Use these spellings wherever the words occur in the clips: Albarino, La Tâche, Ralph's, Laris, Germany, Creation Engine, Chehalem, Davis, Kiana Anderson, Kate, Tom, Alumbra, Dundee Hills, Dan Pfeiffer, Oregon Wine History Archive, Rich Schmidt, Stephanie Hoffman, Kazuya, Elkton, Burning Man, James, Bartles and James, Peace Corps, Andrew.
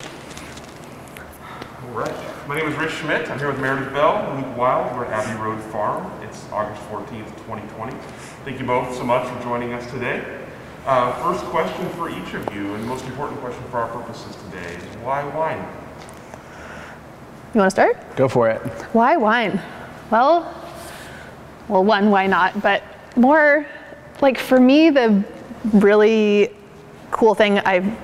All right. My name is Rich Schmidt. I'm here with Meredith Bell and Luke Wylde. We're at Abbey Road Farm. It's August 14th, 2020. Thank you both so much for joining us today. First question for each of you, and the most important question for our purposes today is why wine? You want to start? Go for it. Why wine? Well, one, why not? But more, like for me, the really cool thing I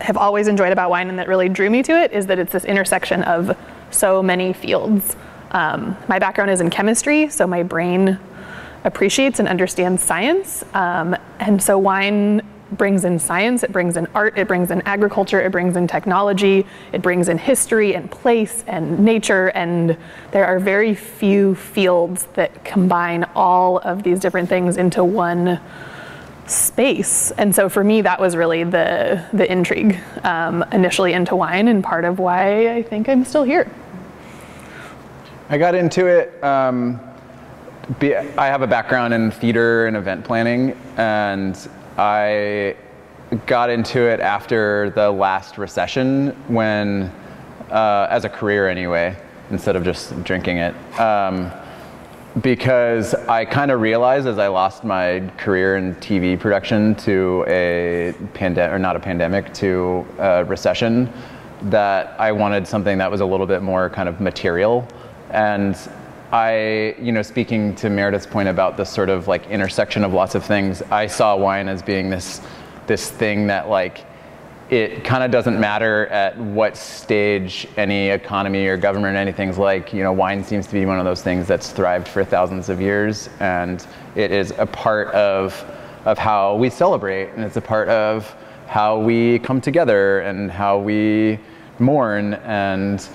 have always enjoyed about wine and that really drew me to it is that it's this intersection of so many fields. My background is in chemistry, so my brain appreciates and understands science. And so wine brings in science, it brings in art, it brings in agriculture, it brings in technology, it brings in history and place and nature. And there are very few fields that combine all of these different things into one space. And so for me, that was really the intrigue initially into wine, and part of why I think I'm still here. I got into it. I have a background in theater and event planning, and I got into it after the last recession when, as a career anyway, instead of just drinking it. Because I kind of realized as I lost my career in TV production to a recession, that I wanted something that was a little bit more kind of material. And I, speaking to Meredith's point about this sort of like intersection of lots of things, I saw wine as being this thing that like, it kind of doesn't matter at what stage any economy or government or anything's like, wine seems to be one of those things that's thrived for thousands of years, and it is a part of how we celebrate, and it's a part of how we come together and how we mourn, and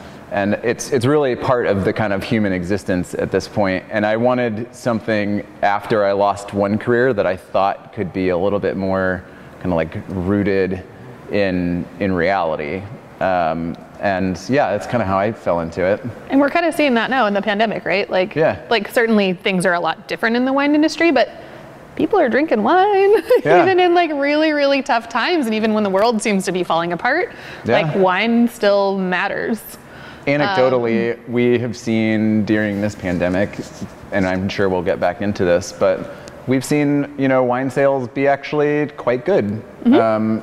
it's really part of the kind of human existence at this point. And I wanted something after I lost one career that I thought could be a little bit more kind of like rooted in reality. And yeah, that's kind of how I fell into it. And we're kind of seeing that now in the pandemic, right? Like, yeah. Like certainly things are a lot different in the wine industry, but people are drinking wine, yeah. Even in like really, really tough times. And even when the world seems to be falling apart, yeah. Like wine still matters. Anecdotally, we have seen during this pandemic, and I'm sure we'll get back into this, but we've seen, wine sales be actually quite good. Mm-hmm.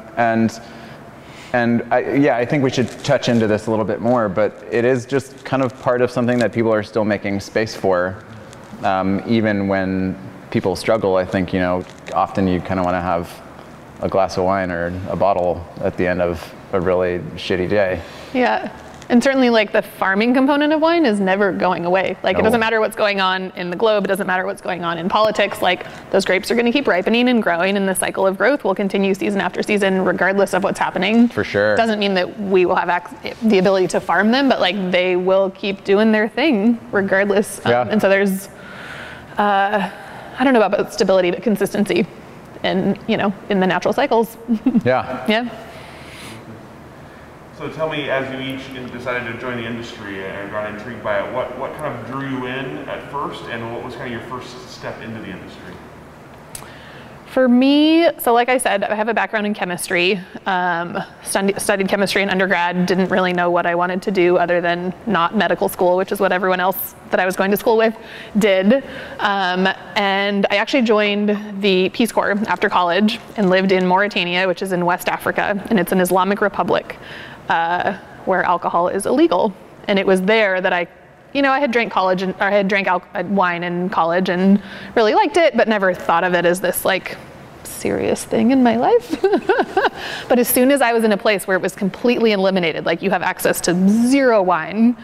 I think we should touch into this a little bit more, but it is just kind of part of something that people are still making space for, even when people struggle. I think, often you kind of want to have a glass of wine or a bottle at the end of a really shitty day. Yeah. And certainly like the farming component of wine is never going away. Like no. It doesn't matter what's going on in the globe. It doesn't matter what's going on in politics. Like those grapes are going to keep ripening and growing, and the cycle of growth will continue season after season, regardless of what's happening. For sure. Doesn't mean that we will have the ability to farm them, but like they will keep doing their thing regardless. Yeah. And so there's, I don't know about stability, but consistency and, in the natural cycles. Yeah. Yeah. So tell me, as you each decided to join the industry and got intrigued by it, what kind of drew you in at first, and what was kind of your first step into the industry? For me, so like I said, I have a background in chemistry, studied chemistry in undergrad, didn't really know what I wanted to do other than not medical school, which is what everyone else that I was going to school with did. And I actually joined the Peace Corps after college and lived in Mauritania, which is in West Africa, and it's an Islamic republic. Where alcohol is illegal. And it was there that I had drank wine in college and really liked it, but never thought of it as this like serious thing in my life. But as soon as I was in a place where it was completely eliminated, like you have access to zero wine,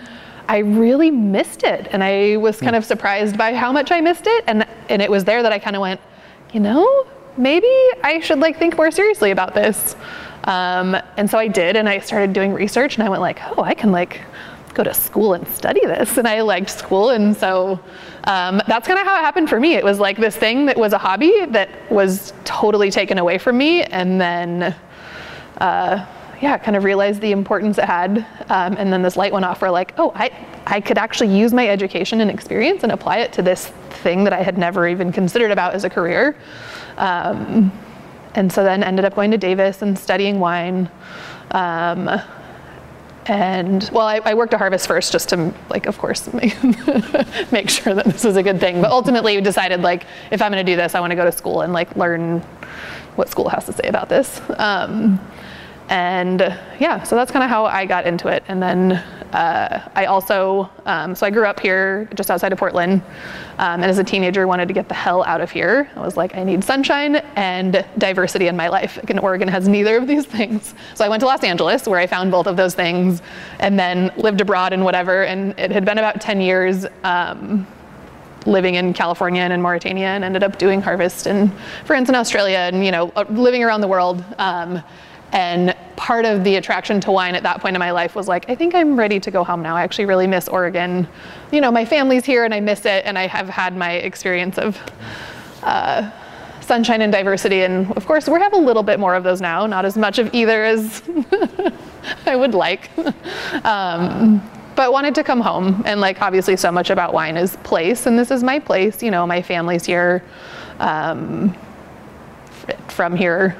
I really missed it. And I was kind of surprised by how much I missed it. And it was there that I kind of went, maybe I should like think more seriously about this. And so I did, and I started doing research, and I went like, oh, I can like go to school and study this. And I liked school, and so that's kind of how it happened for me. It was like this thing that was a hobby that was totally taken away from me, and then yeah, kind of realized the importance it had, and then this light went off where like, oh, I could actually use my education and experience and apply it to this thing that I had never even considered about as a career. And so then ended up going to Davis and studying wine. And well, I worked a harvest first just to, like, of course, make sure that this was a good thing. But ultimately we decided, like, if I'm gonna do this, I wanna go to school and like learn what school has to say about this. And yeah, so that's kind of how I got into it. And then I also, so I grew up here just outside of Portland, and as a teenager wanted to get the hell out of here. I was like, I need sunshine and diversity in my life. Like, Oregon has neither of these things. So I went to Los Angeles where I found both of those things, and then lived abroad and whatever. And it had been about 10 years living in California and in Mauritania, and ended up doing harvest in France and Australia, and, you know, living around the world. And part of the attraction to wine at that point in my life was like, I think I'm ready to go home now. I actually really miss Oregon. You know, my family's here and I miss it, and I have had my experience of sunshine and diversity. And of course, we have a little bit more of those now, not as much of either as I would like. But wanted to come home, and like, obviously so much about wine is place, and this is my place. You know, my family's here, from here,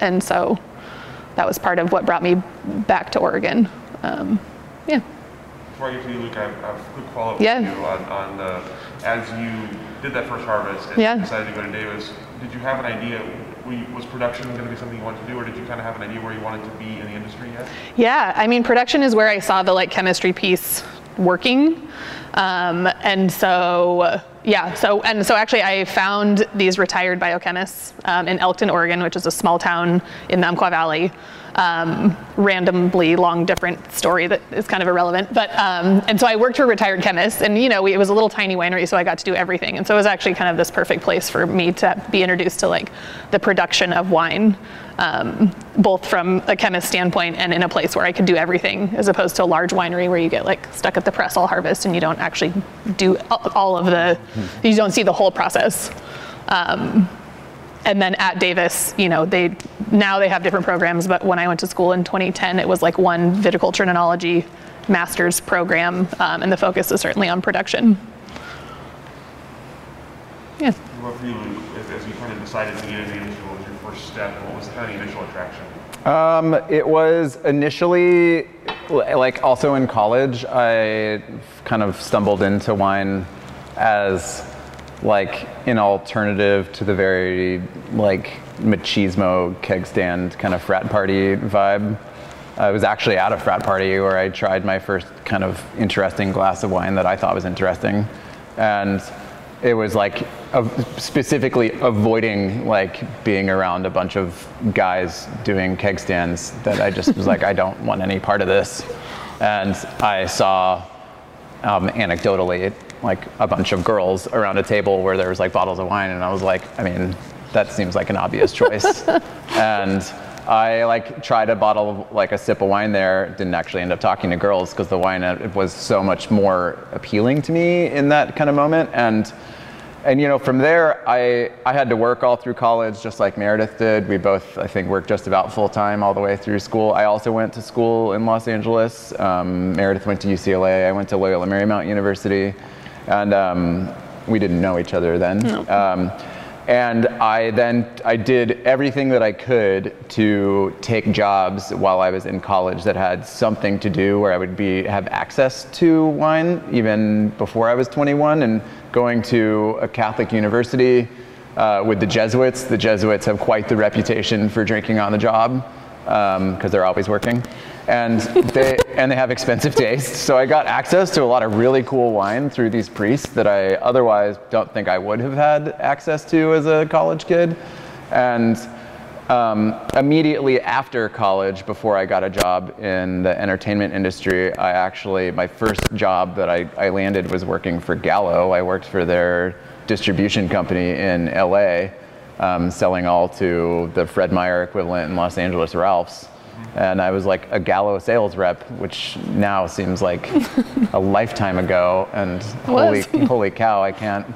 and so that was part of what brought me back to Oregon. Yeah. Before I get to you, Luke, I have a quick follow-up with you on the, as you did that first harvest and decided to go to Davis, did you have an idea, was production going to be something you wanted to do, or did you kind of have an idea where you wanted to be in the industry yet? Yeah, I mean, production is where I saw the like chemistry piece working. And so, yeah, so, and so actually I found these retired biochemists in Elkton, Oregon, which is a small town in the Umpqua Valley, randomly long, different story that is kind of irrelevant. But, and so I worked for retired chemists, and, you know, it was a little tiny winery, so I got to do everything. And so it was actually kind of this perfect place for me to be introduced to like the production of wine, both from a chemist standpoint and in a place where I could do everything, as opposed to a large winery where you get like stuck at the press all harvest and you don't actually do all of the, you don't see the whole process. And then at Davis, you know, now they have different programs, but when I went to school in 2010, it was like one viticulture and enology master's program, and the focus is certainly on production. Yeah. What for you, as you kind of decided to get into the industry, what was your first step? What was kind of the initial attraction? It was initially, like, also in college, I kind of stumbled into wine as like an alternative to the very like machismo keg stand kind of frat party vibe. I was actually at a frat party where I tried my first kind of interesting glass of wine that I thought was interesting, and it was like specifically avoiding like being around a bunch of guys doing keg stands that I just was like, I don't want any part of this. And I saw anecdotally like a bunch of girls around a table where there was like bottles of wine, and I was like, I mean, that seems like an obvious choice. And I like tried a bottle of like a sip of wine there, didn't actually end up talking to girls because the wine was so much more appealing to me in that kind of moment. And you know, from there, I had to work all through college, just like Meredith did. We both, I think, worked just about full-time all the way through school. I also went to school in Los Angeles. Meredith went to UCLA. I went to Loyola Marymount University. And we didn't know each other then. No. And I did everything that I could to take jobs while I was in college that had something to do where I would have access to wine even before I was 21. And going to a Catholic university with the Jesuits. The Jesuits have quite the reputation for drinking on the job because they're always working. And they have expensive taste. So I got access to a lot of really cool wine through these priests that I otherwise don't think I would have had access to as a college kid. And immediately after college, before I got a job in the entertainment industry, my first job that I landed was working for Gallo. I worked for their distribution company in LA, selling all to the Fred Meyer equivalent in Los Angeles, Ralph's. And I was like a Gallo sales rep, which now seems like a lifetime ago. And holy cow, I can't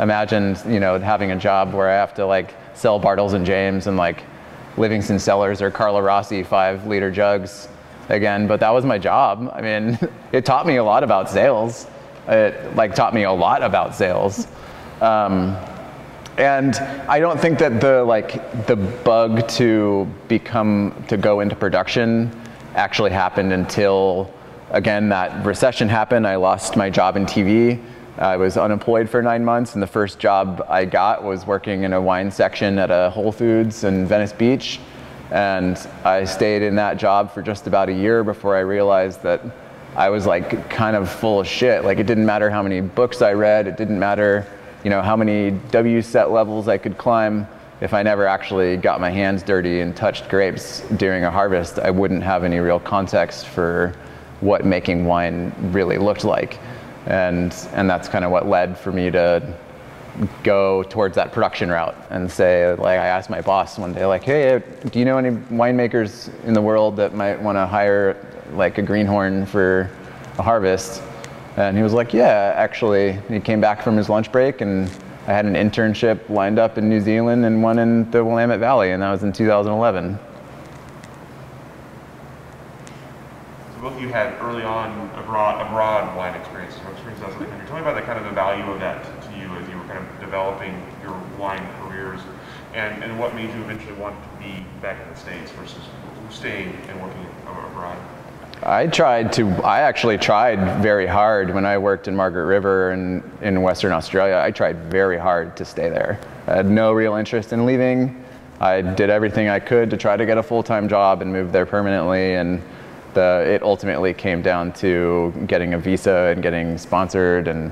imagine, you know, having a job where I have to like sell Bartles and James and like Livingston Cellars or Carla Rossi 5-liter jugs again. But that was my job. I mean, it taught me a lot about sales. It like taught me a lot about sales. And I don't think that the bug to go into production actually happened until, again, that recession happened. I lost my job in TV. I was unemployed for 9 months, and the first job I got was working in a wine section at a Whole Foods in Venice Beach. And I stayed in that job for just about a year before I realized that I was like kind of full of shit. Like, it didn't matter how many books I read, it didn't matter, you know, how many WSET levels I could climb. If I never actually got my hands dirty and touched grapes during a harvest, I wouldn't have any real context for what making wine really looked like. And that's kind of what led for me to go towards that production route and say, like, I asked my boss one day, like, hey, do you know any winemakers in the world that might want to hire like a greenhorn for a harvest? And he was like, yeah, actually. He came back from his lunch break, and I had an internship lined up in New Zealand and one in the Willamette Valley, and that was in 2011. So both of you had early on a broad wine experience. Tell me about that, kind of the value of that to you as you were kind of developing your wine careers, and what made you eventually want to be back in the States versus staying and working abroad. I actually tried very hard when I worked in Margaret River and in Western Australia. I tried very hard to stay there. I had no real interest in leaving. I did everything I could to try to get a full-time job and move there permanently, and it ultimately came down to getting a visa and getting sponsored and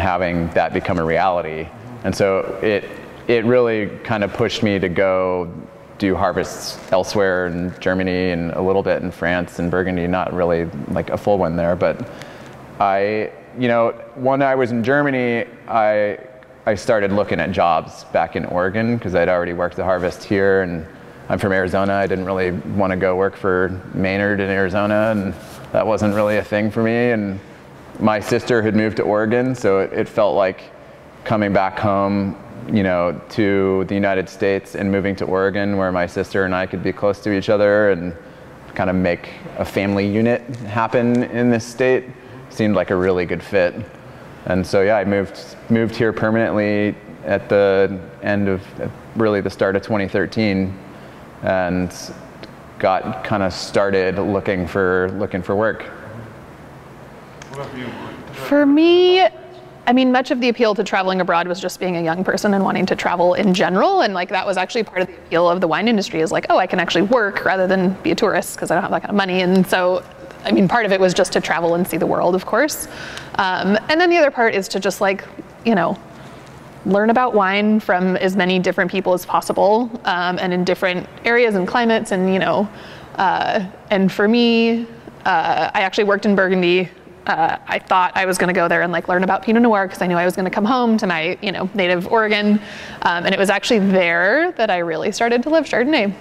having that become a reality. And so it really kind of pushed me to go do harvests elsewhere in Germany and a little bit in France and Burgundy, not really like a full one there. But when I was in Germany, I started looking at jobs back in Oregon because I'd already worked the harvest here, and I'm from Arizona. I didn't really want to go work for Maynard in Arizona, and that wasn't really a thing for me. And my sister had moved to Oregon, so it felt like coming back home, you know, to the United States and moving to Oregon where my sister and I could be close to each other and kind of make a family unit happen in this state seemed like a really good fit. And so, yeah, I moved here permanently at the end of, really the start of 2013, and got kind of started looking for work. For me, I mean, much of the appeal to traveling abroad was just being a young person and wanting to travel in general. And like, that was actually part of the appeal of the wine industry, is like, oh, I can actually work rather than be a tourist because I don't have that kind of money. And so, I mean, part of it was just to travel and see the world, of course. And then the other part is to just like, you know, learn about wine from as many different people as possible, and in different areas and climates. And, you know, and for me, I actually worked in Burgundy. I thought I was going to go there and like learn about Pinot Noir because I knew I was going to come home to my, you know, native Oregon, and it was actually there that I really started to love Chardonnay.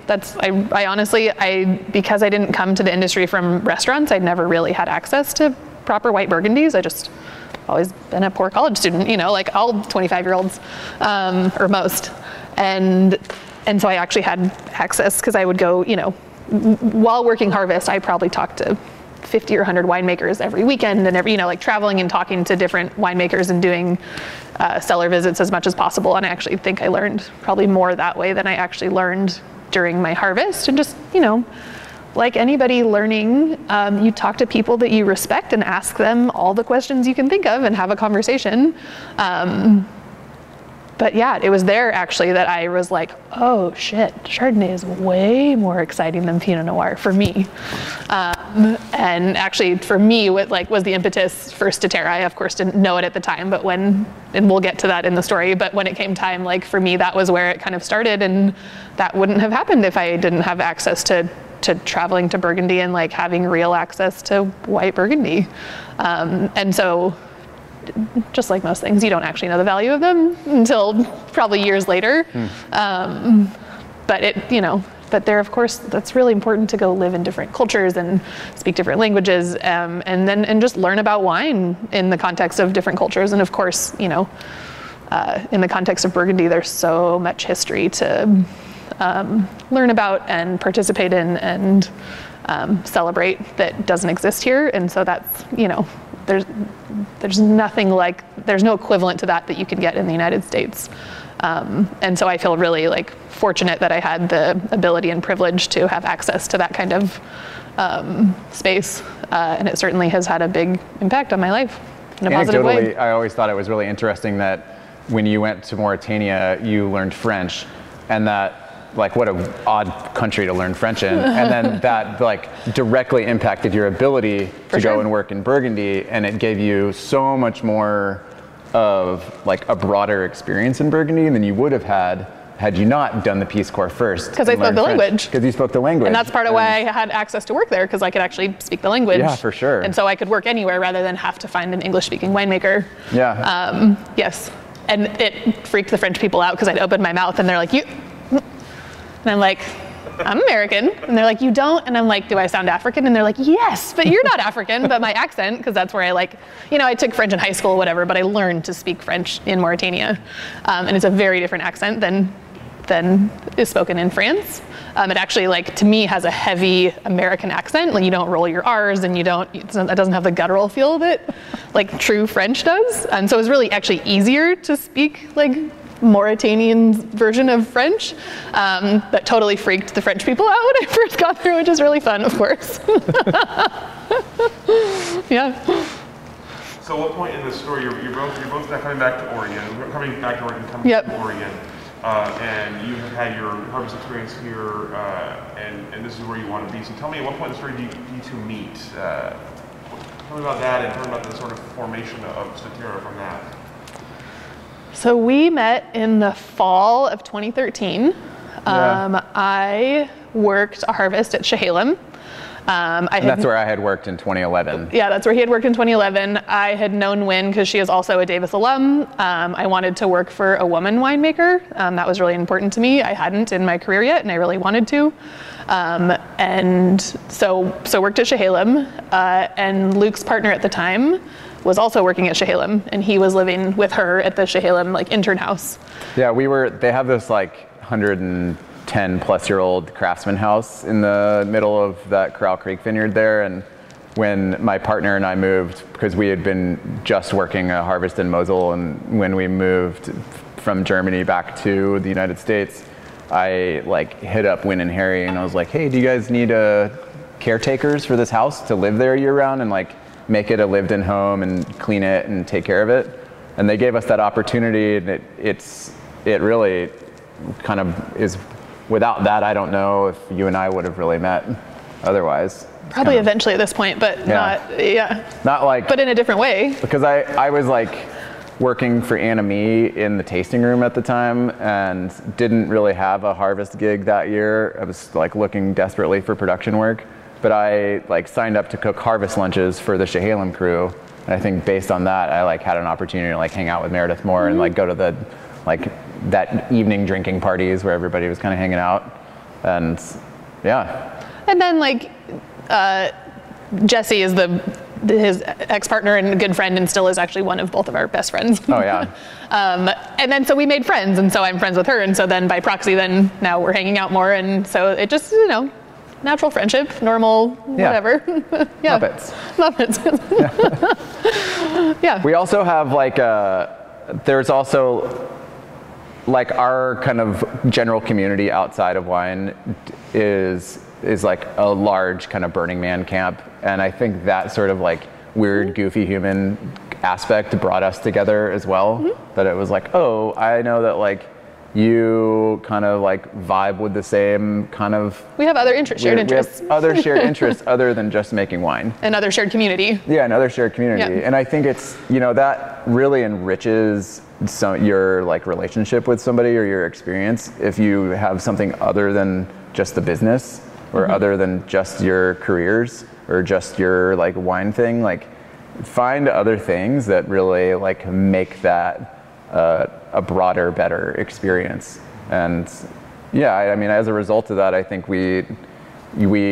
Because I didn't come to the industry from restaurants, I'd never really had access to proper white Burgundies. I just always been a poor college student, you know, like all 25-year-olds or most, and so I actually had access because I would go, you know, while working harvest, I probably talked to 50 or 100 winemakers every weekend, and every, you know, like traveling and talking to different winemakers and doing cellar visits as much as possible. And I actually think I learned probably more that way than I actually learned during my harvest. And just, you know, like anybody learning, you talk to people that you respect and ask them all the questions you can think of and have a conversation. But yeah, it was there actually that I was like, oh shit, Chardonnay is way more exciting than Pinot Noir for me. And actually for me, what like was the impetus for Statera. I of course didn't know it at the time, but and we'll get to that in the story, but when it came time, like for me, that was where it kind of started, and that wouldn't have happened if I didn't have access to traveling to Burgundy and like having real access to white Burgundy. And so, just like most things, you don't actually know the value of them until probably years later. But it, you know, But there, of course, that's really important to go live in different cultures and speak different languages, and just learn about wine in the context of different cultures. And of course, you know, in the context of Burgundy, there's so much history to learn about and participate in and celebrate that doesn't exist here. And so that's, you know, there's nothing like, there's no equivalent to that that you can get in the United States. And so I feel really like fortunate that I had the ability and privilege to have access to that kind of space, and it certainly has had a big impact on my life in a positive way. I always thought it was really interesting that when you went to Mauritania, you learned French, and that, like, what an odd country to learn French in, and then that, like, directly impacted your ability to go and work in Burgundy, and it gave you so much more of, like, a broader experience in Burgundy than you would have had had you not done the Peace Corps first. Because I spoke the language. Because you spoke the language. And that's part of why I had access to work there, because I could actually speak the language. Yeah, for sure. And so I could work anywhere rather than have to find an English-speaking winemaker. Yeah. Yes. And it freaked the French people out, because I'd open my mouth and they're like, you... And I'm like, I'm American. And they're like, you don't? And I'm like, do I sound African? And they're like, yes, but you're not African, but my accent, because that's where I, like, you know, I took French in high school, whatever, but I learned to speak French in Mauritania. And it's a very different accent than is spoken in France. It actually, like, to me, has a heavy American accent. Like, you don't roll your R's, and you don't, it doesn't have the guttural feel that, like, true French does. And so it was really actually easier to speak, like, Mauritanian's version of French, that totally freaked the French people out when I first got there, which is really fun, of course. Yeah. So, what point in the story you're both now coming back to Oregon, to Oregon, and you have had your harvest experience here, and this is where you want to be. So, tell me, at what point in the story do you two meet? Tell me about that, and tell me about the sort of formation of Statera from that. So we met in the fall of 2013. Yeah. I worked a harvest at Chehalem. That's where I had worked in 2011. Yeah, that's where he had worked in 2011. I had known Wynn because she is also a Davis alum. I wanted to work for a woman winemaker. That was really important to me. I hadn't in my career yet, and I really wanted to. And so worked at Chehalem, and Luke's partner at the time was also working at Chehalem, and he was living with her at the Chehalem, like, intern house. Yeah, they have this, like, 110 plus year old craftsman house in the middle of that Corral Creek vineyard there. And when my partner and I moved, because we had been just working a harvest in Mosul, and when we moved from Germany back to the United States, I, like, hit up Wynn and Harry, and I was like, hey, do you guys need caretakers for this house to live there year round and, like, make it a lived-in home and clean it and take care of it? And they gave us that opportunity, and it really kind of is, without that, I don't know if you and I would have really met otherwise. Probably kind of, eventually at this point, but not like, but in a different way. Because I was, like, working for Anna Mee in the tasting room at the time and didn't really have a harvest gig that year. I was, like, looking desperately for production work. But I, like, signed up to cook harvest lunches for the Chehalem crew, and I think based on that, I, like, had an opportunity to, like, hang out with Meredith more, mm-hmm. and, like, go to the, like, that evening drinking parties where everybody was kind of hanging out, and yeah. And then, like, Jesse is his ex-partner and good friend, and still is actually one of both of our best friends. Oh yeah. And then so we made friends, and so I'm friends with her, and so then by proxy, then now we're hanging out more, and so it just, you know. Natural friendship, normal, whatever. Yeah. Muppets. Yeah. We also have, like, there's also, like, our kind of general community outside of wine is like a large kind of Burning Man camp. And I think that sort of, like, weird, goofy human aspect brought us together as well. Mm-hmm. That it was like, oh, I know that, like, you kind of, like, vibe with the same kind of... We have other shared interests. We have other shared interests other than just making wine. Another shared community. Yeah, another shared community. Yep. And I think it's, you know, that really enriches your, like, relationship with somebody or your experience if you have something other than just the business or mm-hmm. other than just your careers or just your, like, wine thing. Like, find other things that really, like, make that... a broader, better experience, and Yeah, I mean, as a result of that, I think we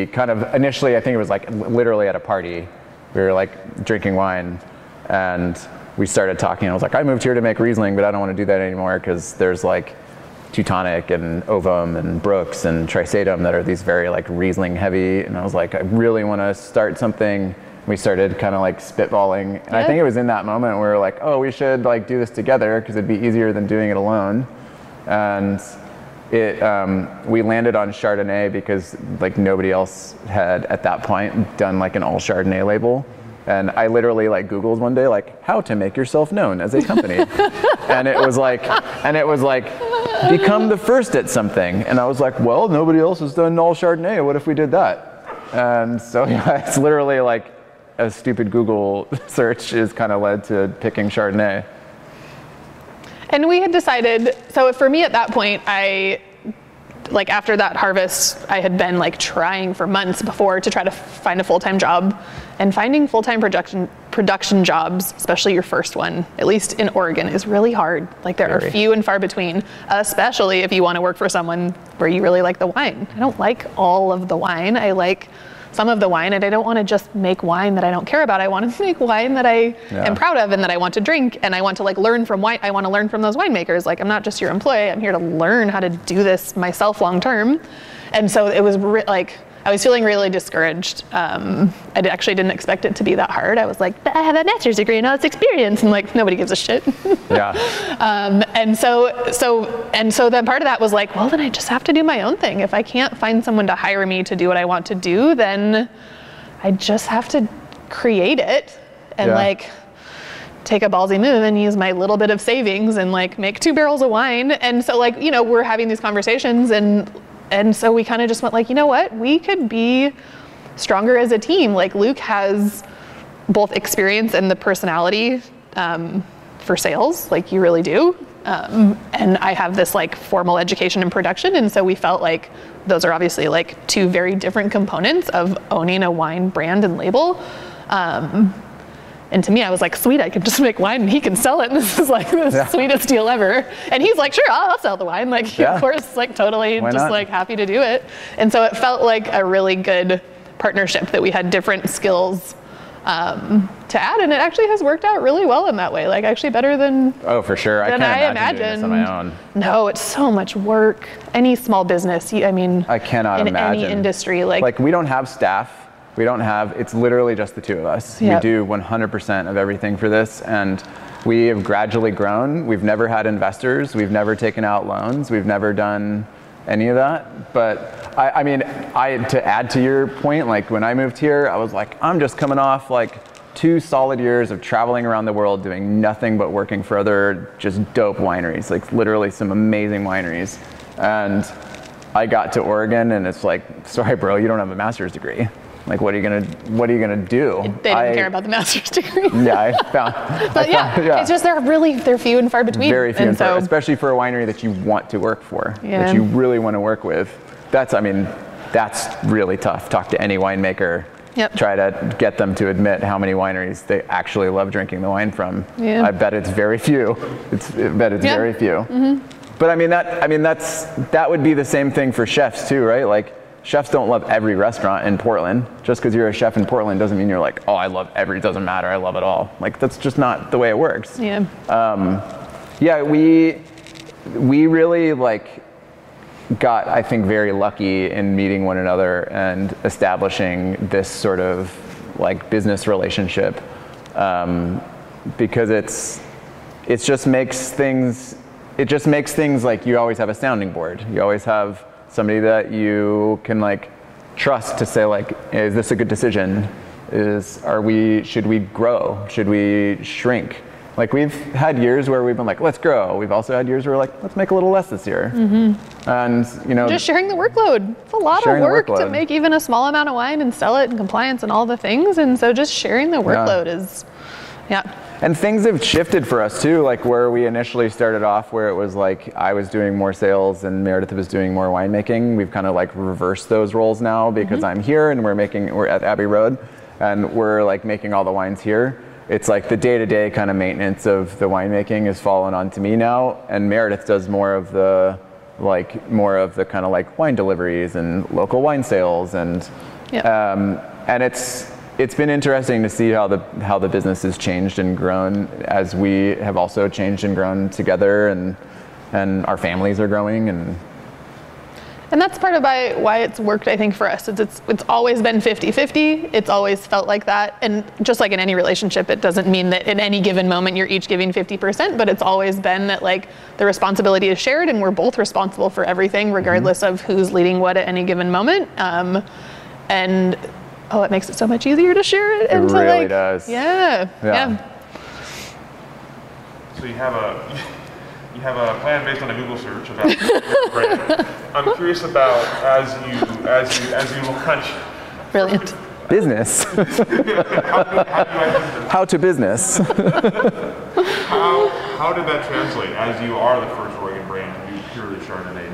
kind of initially, I think it was like literally at a party, we were like drinking wine and we started talking. I was like, I moved here to make Riesling, but I don't want to do that anymore because there's like Teutonic and Ovum and Brooks and Trisatum that are these very like Riesling heavy. And I was like, I really want to start something. We started kind of like spitballing. And yeah. I think it was in that moment where we were like, oh, we should like do this together because it'd be easier than doing it alone. And it, we landed on Chardonnay because like nobody else had at that point done like an all Chardonnay label. And I literally like Googled one day, like how to make yourself known as a company. And it was like, become the first at something. And I was like, well, nobody else has done all Chardonnay. What if we did that? And so yeah, it's literally like a stupid Google search is kind of led to picking Chardonnay. And we had decided, so for me at that point, I, like after that harvest, I had been like trying for months before to try to find a full-time job, and finding full-time production jobs, especially your first one, at least in Oregon, is really hard. Like there are few and far between, especially if you want to work for someone where you really like the wine. I don't like all of the wine. I like some of the wine, and I don't want to just make wine that I don't care about. I want to make wine that I am proud of and that I want to drink, and I want to like learn from wine. I want to learn from those winemakers. Like I'm not just your employee. I'm here to learn how to do this myself long term. And so it was like I was feeling really discouraged. I actually didn't expect it to be that hard. I was like, I have a master's degree and all this experience, and like nobody gives a shit. Yeah. And so then part of that was like, well, then I just have to do my own thing. If I can't find someone to hire me to do what I want to do, then I just have to create it and like take a ballsy move and use my little bit of savings and like make 2 barrels of wine. And so like, you know, we're having these conversations and so we kind of just went like, you know what, we could be stronger as a team. Like Luke has both experience and the personality for sales, like you really do. And I have this like formal education in production. And so we felt like those are obviously like 2 very different components of owning a wine brand and label. And to me, I was like, sweet, I could just make wine and he can sell it. And this is like the sweetest deal ever. And he's like, sure, I'll sell the wine. Like, of course, like totally like happy to do it. And so it felt like a really good partnership that we had different skills to add. And it actually has worked out really well in that way. Like actually better than I imagined. Doing this on my own. No, it's so much work. Any small business, I mean, I cannot imagine. Any industry. Like we don't have staff. We don't have, it's literally just the 2 of us. Yep. We do 100% of everything for this, and we have gradually grown. We've never had investors. We've never taken out loans. We've never done any of that. But I mean, to add to your point, like when I moved here, I was like, I'm just coming off like 2 solid years of traveling around the world, doing nothing but working for other just dope wineries, like literally some amazing wineries. And I got to Oregon and it's like, sorry, bro, you don't have a master's degree. Like, what are you gonna do? They didn't care about the master's degree. Yeah, I found, it's just they're few and far between. Very few and far, especially for a winery that you want to work for, that you really want to work with. That's really tough. Talk to any winemaker. Yep. Try to get them to admit how many wineries they actually love drinking the wine from. Yeah. I bet it's very few. Very few. Mm-hmm. But I mean that would be the same thing for chefs too, right? Like. Chefs don't love every restaurant in Portland. Just because you're a chef in Portland doesn't mean you're like, oh, I love every, it doesn't matter, I love it all. Like, that's just not the way it works. Yeah. We really like got, I think, very lucky in meeting one another and establishing this sort of like business relationship because it just makes things like you always have a sounding board. You always have somebody that you can like trust to say like, is this a good decision? Should we grow? Should we shrink? Like we've had years where we've been like, let's grow. We've also had years where we're like, let's make a little less this year. Mm-hmm. And just sharing the workload. It's a lot of work to make even a small amount of wine and sell it and compliance and all the things. And so just sharing the workload is. And things have shifted for us too, like where we initially started off where it was like I was doing more sales and Meredith was doing more winemaking. We've kind of like reversed those roles now because I'm here and we're at Abbey Road and we're like making all the wines here. It's like the day-to-day kind of maintenance of the winemaking is fallen onto me now, and Meredith does more of the like more of the kind of like wine deliveries and local wine sales, and it's been interesting to see how the business has changed and grown as we have also changed and grown together, and our families are growing, and that's part of why it's worked, I think, for us. It's always been 50-50. It's always felt like that. And just like in any relationship, it doesn't mean that in any given moment you're each giving 50%, but it's always been that like the responsibility is shared and we're both responsible for everything, regardless of who's leading what at any given moment. And it makes it so much easier to share it. And it really does. Yeah. So you have a plan based on a Google search about your brand. I'm curious about as you will crunch. Brilliant. Business. How to business. How did that translate as you are the first Oregon brand to do purely Chardonnay?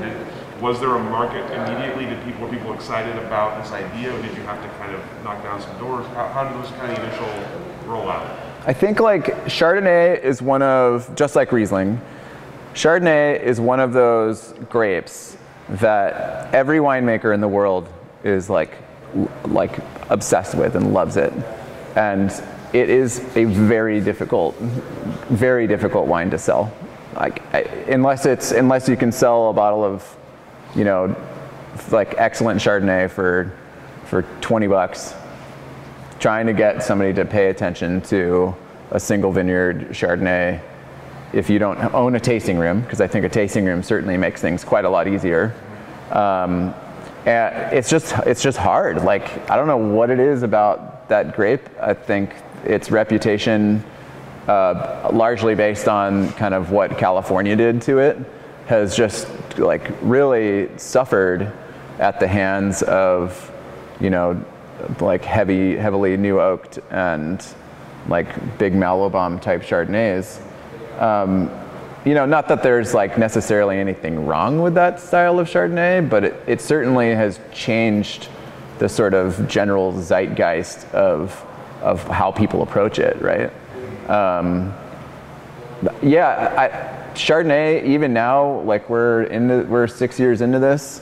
Was there a market immediately? Were people excited about this idea, or did you have to kind of knock down some doors? How did those kind of initial roll out? I think like Chardonnay is one of, just like Riesling, Chardonnay is one of those grapes that every winemaker in the world is like obsessed with and loves it. And it is a very difficult wine to sell. Like unless you can sell a bottle of, you know, like excellent Chardonnay for $20, trying to get somebody to pay attention to a single vineyard Chardonnay if you don't own a tasting room, because I think a tasting room certainly makes things quite a lot easier. And it's just hard. Like, I don't know what it is about that grape. I think its reputation, largely based on kind of what California did to it, has just like really suffered at the hands of, you know, like heavily new oaked and like big Malobam type Chardonnays. You know, not that there's like necessarily anything wrong with that style of Chardonnay, but it certainly has changed the sort of general zeitgeist of how people approach it, right? Chardonnay, even now, like we're 6 years into this,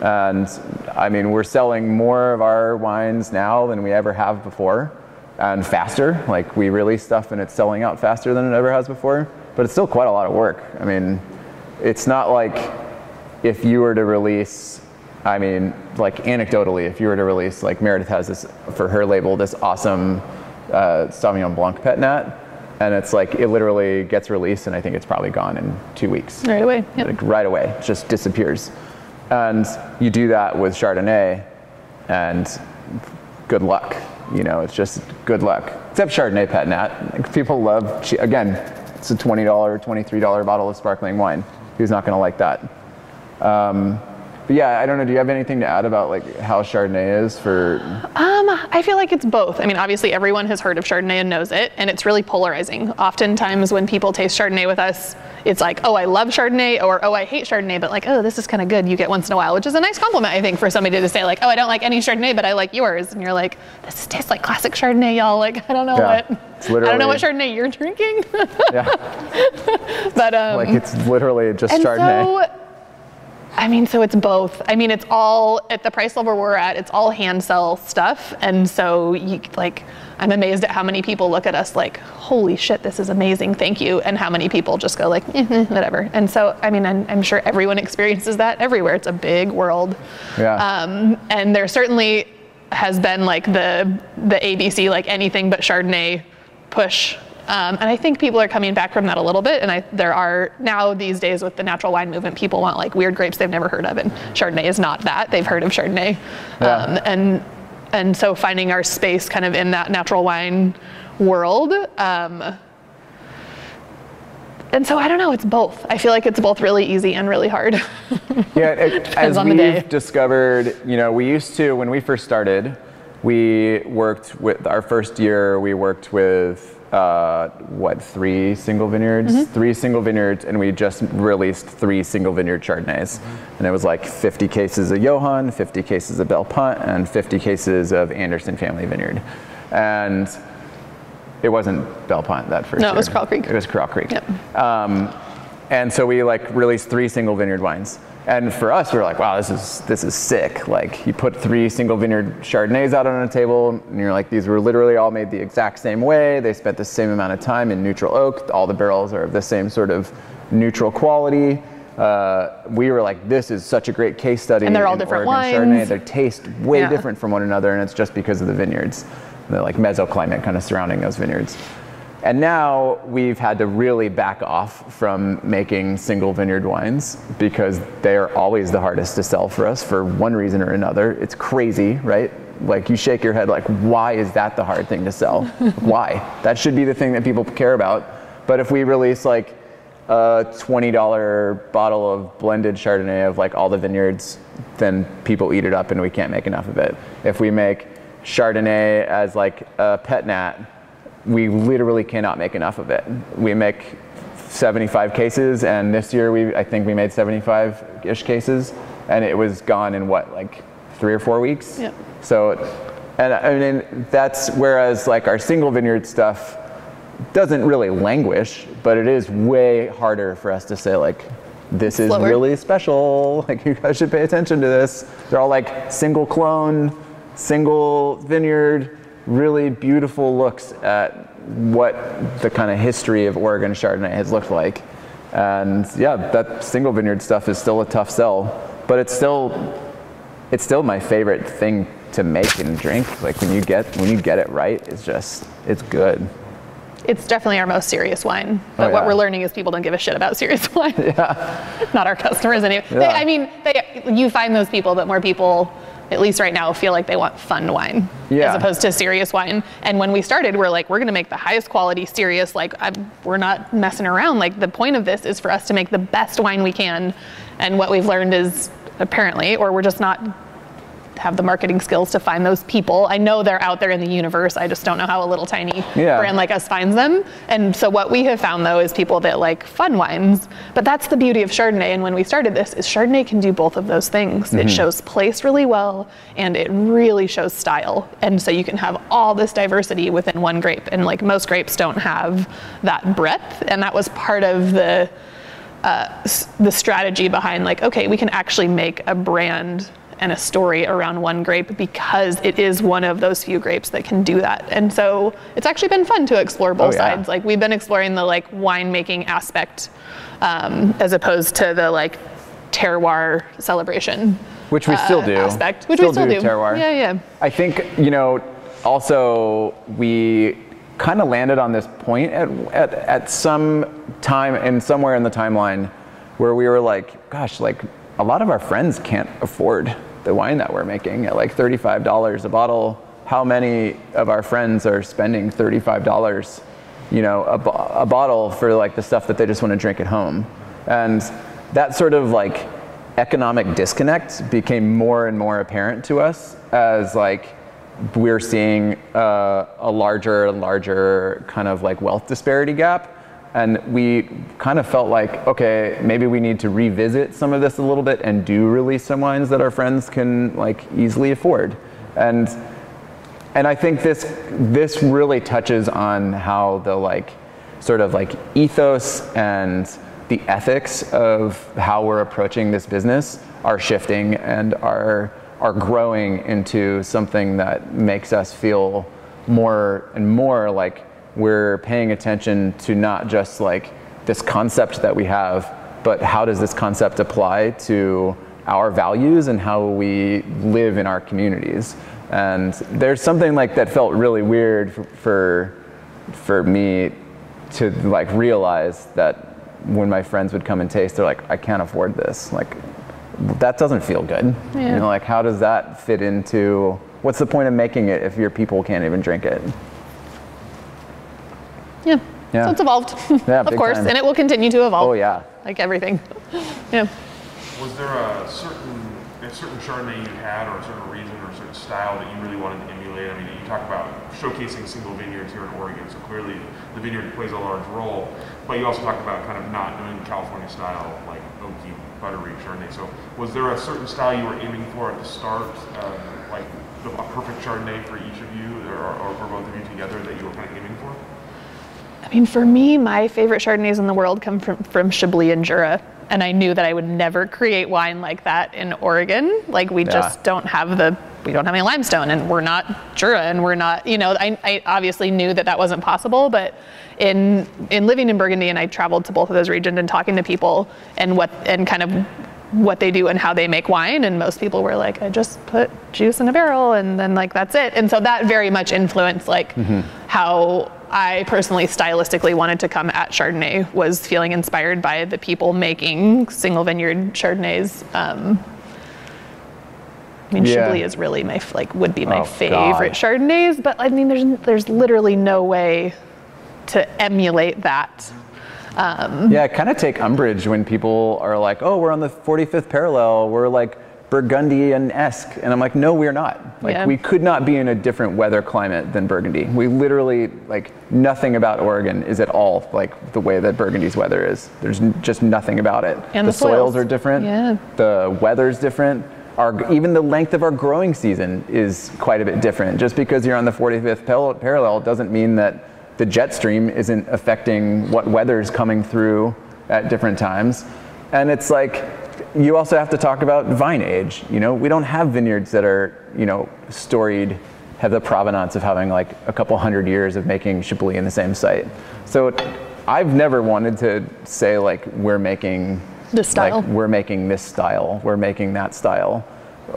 and I mean, we're selling more of our wines now than we ever have before. And faster, like we release stuff and it's selling out faster than it ever has before, but it's still quite a lot of work. I mean, it's not like if you were to release, I mean, like anecdotally, if you were to release, like Meredith has this for her label, this awesome Sauvignon Blanc Pet Nat, and it's like, it literally gets released and I think it's probably gone in 2 weeks. Right away. Yep. Like right away, it just disappears. And you do that with Chardonnay and good luck. You know, it's just good luck. Except Chardonnay Pet Nat. Like, people love, again, it's a $20, $23 bottle of sparkling wine. Who's not going to like that? But yeah, I don't know. Do you have anything to add about like how Chardonnay is for? I feel like it's both. I mean, obviously everyone has heard of Chardonnay and knows it, and it's really polarizing. Oftentimes when people taste Chardonnay with us, it's like, oh, I love Chardonnay, or oh, I hate Chardonnay, but like, oh, this is kind of good. You get once in a while, which is a nice compliment, I think, for somebody to say like, oh, I don't like any Chardonnay, but I like yours. And you're like, this tastes like classic Chardonnay, y'all. Like, I don't know I don't know what Chardonnay you're drinking. Yeah. But like it's literally just Chardonnay. So, I mean, so it's both. I mean, it's all, at the price level we're at, it's all hand sell stuff. And so you, like, I'm amazed at how many people look at us like, holy shit, this is amazing, thank you. And how many people just go like, whatever. And so, I mean, I'm sure everyone experiences that everywhere. It's a big world. Yeah. And there certainly has been like the ABC, like anything but Chardonnay push. And I think people are coming back from that a little bit, and there are now these days with the natural wine movement, people want like weird grapes they've never heard of, and Chardonnay is not that. They've heard of Chardonnay. Yeah. And so finding our space kind of in that natural wine world. And so I don't know, it's both. I feel like it's both really easy and really hard. Yeah, as we've discovered, you know, we used to, when we first started, we worked with, our first year, we worked with three single vineyards, and we just released three single vineyard Chardonnays. Mm-hmm. And it was like 50 cases of Johann, 50 cases of Bellepoint, and 50 cases of Anderson Family Vineyard. And it wasn't Bellepoint that first year. No, it was Corral Creek. Yep. And so we like released three single vineyard wines. And for us, we were like, wow, this is sick. Like, you put 3 single vineyard Chardonnays out on a table, and you're like, these were literally all made the exact same way. They spent the same amount of time in neutral oak. All the barrels are of the same sort of neutral quality. We were like, this is such a great case study. And they're all different wines. Chardonnay, they taste way different from one another, and it's just because of the vineyards. The like mesoclimate kind of surrounding those vineyards. And now we've had to really back off from making single vineyard wines because they are always the hardest to sell for us for one reason or another. It's crazy, right? Like, you shake your head like, why is that the hard thing to sell? Why? That should be the thing that people care about. But if we release like a $20 bottle of blended Chardonnay of like all the vineyards, then people eat it up and we can't make enough of it. If we make Chardonnay as like a pet nat, we literally cannot make enough of it. We make 75 cases, and this year I think we made 75-ish cases, and it was gone in what, like 3 or 4 weeks? Yep. So, and I mean, that's whereas like our single vineyard stuff doesn't really languish, but it is way harder for us to say like, this is really special, like you guys should pay attention to this. They're all like single clone, single vineyard, really beautiful looks at what the kind of history of Oregon Chardonnay has looked like. And yeah, that single vineyard stuff is still a tough sell, but it's still my favorite thing to make and drink. Like, when you get it right, it's good. It's definitely our most serious wine, but what we're learning is people don't give a shit about serious wine. Yeah. Not our customers anyway. Yeah. You find those people, but more people, at least right now, feel like they want fun wine as opposed to serious wine. And when we started, we're like, we're going to make the highest quality serious, like we're not messing around. Like, the point of this is for us to make the best wine we can. And what we've learned is apparently, or we're just not have the marketing skills to find those people. I know they're out there in the universe. I just don't know how a little tiny brand like us finds them. And so what we have found though is people that like fun wines, but that's the beauty of Chardonnay. And when we started this, is Chardonnay can do both of those things. Mm-hmm. It shows place really well, and it really shows style. And so you can have all this diversity within one grape, and like most grapes don't have that breadth. And that was part of the strategy behind like, okay, we can actually make a brand and a story around one grape because it is one of those few grapes that can do that. And so it's actually been fun to explore both sides. Like, we've been exploring the like winemaking aspect as opposed to the like terroir celebration. Which we still do. Aspect, which we still do. Terroir. Yeah. I think, also we kind of landed on this point at some time and somewhere in the timeline where we were like, gosh, like a lot of our friends can't afford the wine that we're making at like $35 a bottle. How many of our friends are spending $35, a bottle for like the stuff that they just want to drink at home? And that sort of like economic disconnect became more and more apparent to us as like we're seeing a larger and larger kind of like wealth disparity gap. And we kind of felt like, okay, maybe we need to revisit some of this a little bit and do release some wines that our friends can like easily afford. And I think this really touches on how the like sort of like ethos and the ethics of how we're approaching this business are shifting and are growing into something that makes us feel more and more like we're paying attention to not just like this concept that we have, but how does this concept apply to our values and how we live in our communities. And there's something like that felt really weird for me to like realize that when my friends would come and taste, they're like, I can't afford this. Like, that doesn't feel good. Yeah. Like, how does that fit into, what's the point of making it if your people can't even drink it? Yeah. So it's evolved, of course, time. And it will continue to evolve. Oh yeah, like everything. Yeah. Was there a certain Chardonnay you had, or a certain region, or a certain style that you really wanted to emulate? I mean, you talk about showcasing single vineyards here in Oregon, so clearly the vineyard plays a large role. But you also talked about kind of not doing California style, like oaky, buttery Chardonnay. So was there a certain style you were aiming for at the start, like a perfect Chardonnay for each of you, or for both of you together, that you were kind of aiming for? I mean, for me, my favorite Chardonnays in the world come from Chablis and Jura. and I knew that I would never create wine like that in Oregon. Like, we just don't have the, we don't have any limestone, and we're not Jura, and we're not, you know, I obviously knew that that wasn't possible, but in living in Burgundy, and I traveled to both of those regions and talking to people and kind of what they do and how they make wine, and most people were like, I just put juice in a barrel and then like that's it. And so that very much influenced like how I personally stylistically wanted to come at Chardonnay, was feeling inspired by the people making single vineyard Chardonnays. I mean, Chablis is really my would be my favorite Chardonnays, but I mean there's literally no way to emulate that. I kind of take umbrage when people are like, oh, we're on the 45th parallel, we're like Burgundy and Est, and I'm like, no, we're not. Like, we could not be in a different weather climate than Burgundy. We literally, like, nothing about Oregon is at all like the way that Burgundy's weather is. There's just nothing about it. And the soils are different. The weather's different. Even the length of our growing season is quite a bit different. Just because you're on the 45th parallel doesn't mean that the jet stream isn't affecting what weather's coming through at different times. And it's like, you also have to talk about vine age. You know, we don't have vineyards that are, you know, storied, have the provenance of having like a couple hundred years of making Chablis in the same site. So I've never wanted to say like, we're making this style, like, we're making this style, we're making that style.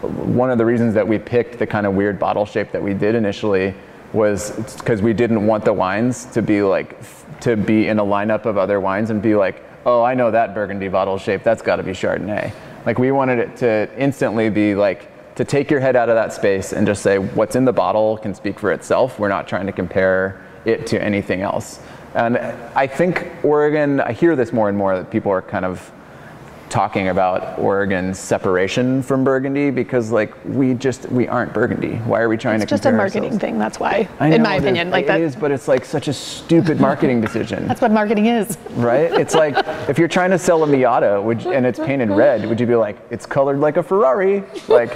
One of the reasons that we picked the kind of weird bottle shape that we did initially was because we didn't want the wines to be like, to be in a lineup of other wines and be like, oh, I know that Burgundy bottle shape, that's gotta be Chardonnay. Like, we wanted it to instantly be like, to take your head out of that space and just say, what's in the bottle can speak for itself. We're not trying to compare it to anything else. And I think Oregon, I hear this more and more, that people are kind of talking about Oregon's separation from Burgundy, because like, we aren't Burgundy. Why are we trying to compare ourselves? It's just a marketing thing, that's why, in my opinion. Like, that is, but it's like such a stupid marketing decision. That's what marketing is. Right? It's like, if you're trying to sell a Miata and it's painted red, would you be like, it's colored like a Ferrari? Like,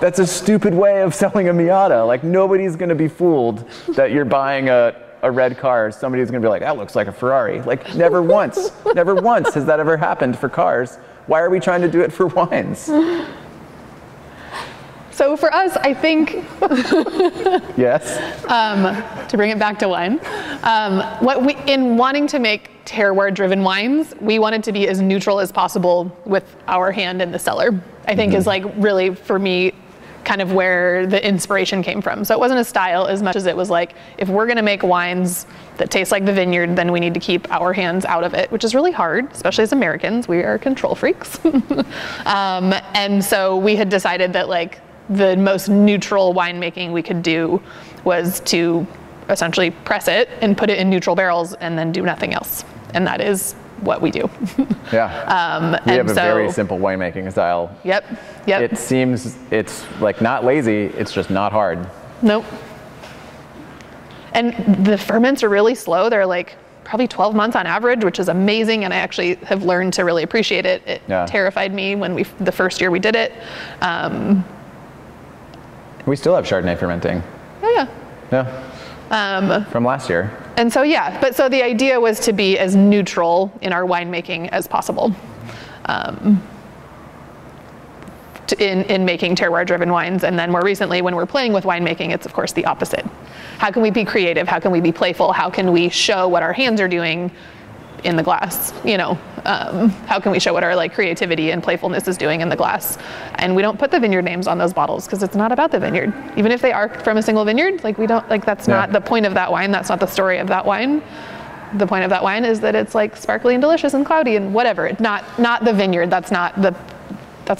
that's a stupid way of selling a Miata. Like, nobody's gonna be fooled that you're buying a red car. Somebody's gonna be like, that looks like a Ferrari. Like, never once, never once has that ever happened for cars. Why are we trying to do it for wines? So for us, I think, to bring it back to wine, in wanting to make terroir-driven wines, we wanted to be as neutral as possible with our hand in the cellar, I think, is like really, for me, kind of where the inspiration came from. So it wasn't a style as much as it was like, if we're gonna make wines that taste like the vineyard, then we need to keep our hands out of it, which is really hard, especially as Americans. We are control freaks. And so we had decided that like the most neutral winemaking we could do was to essentially press it and put it in neutral barrels and then do nothing else. And that is what we do. We have a very simple winemaking style. It seems, it's like not lazy, it's just not hard. Nope. And the ferments are really slow. They're like probably 12 months on average, which is amazing. And I actually have learned to really appreciate it. It terrified me when the first year we did it. We still have Chardonnay fermenting. From last year. And so, so the idea was to be as neutral in our winemaking as possible in making terroir-driven wines. And then more recently, when we're playing with winemaking, it's of course the opposite. How can we be creative? How can we be playful? How can we show what our hands are doing in the glass? You know, how can we show what our like creativity and playfulness is doing in the glass? And we don't put the vineyard names on those bottles because it's not about the vineyard. Even if they are from a single vineyard, like we don't, like that's not the point of that wine. That's not the story of that wine. The point of that wine is that it's like sparkly and delicious and cloudy and whatever. It's not the vineyard. That's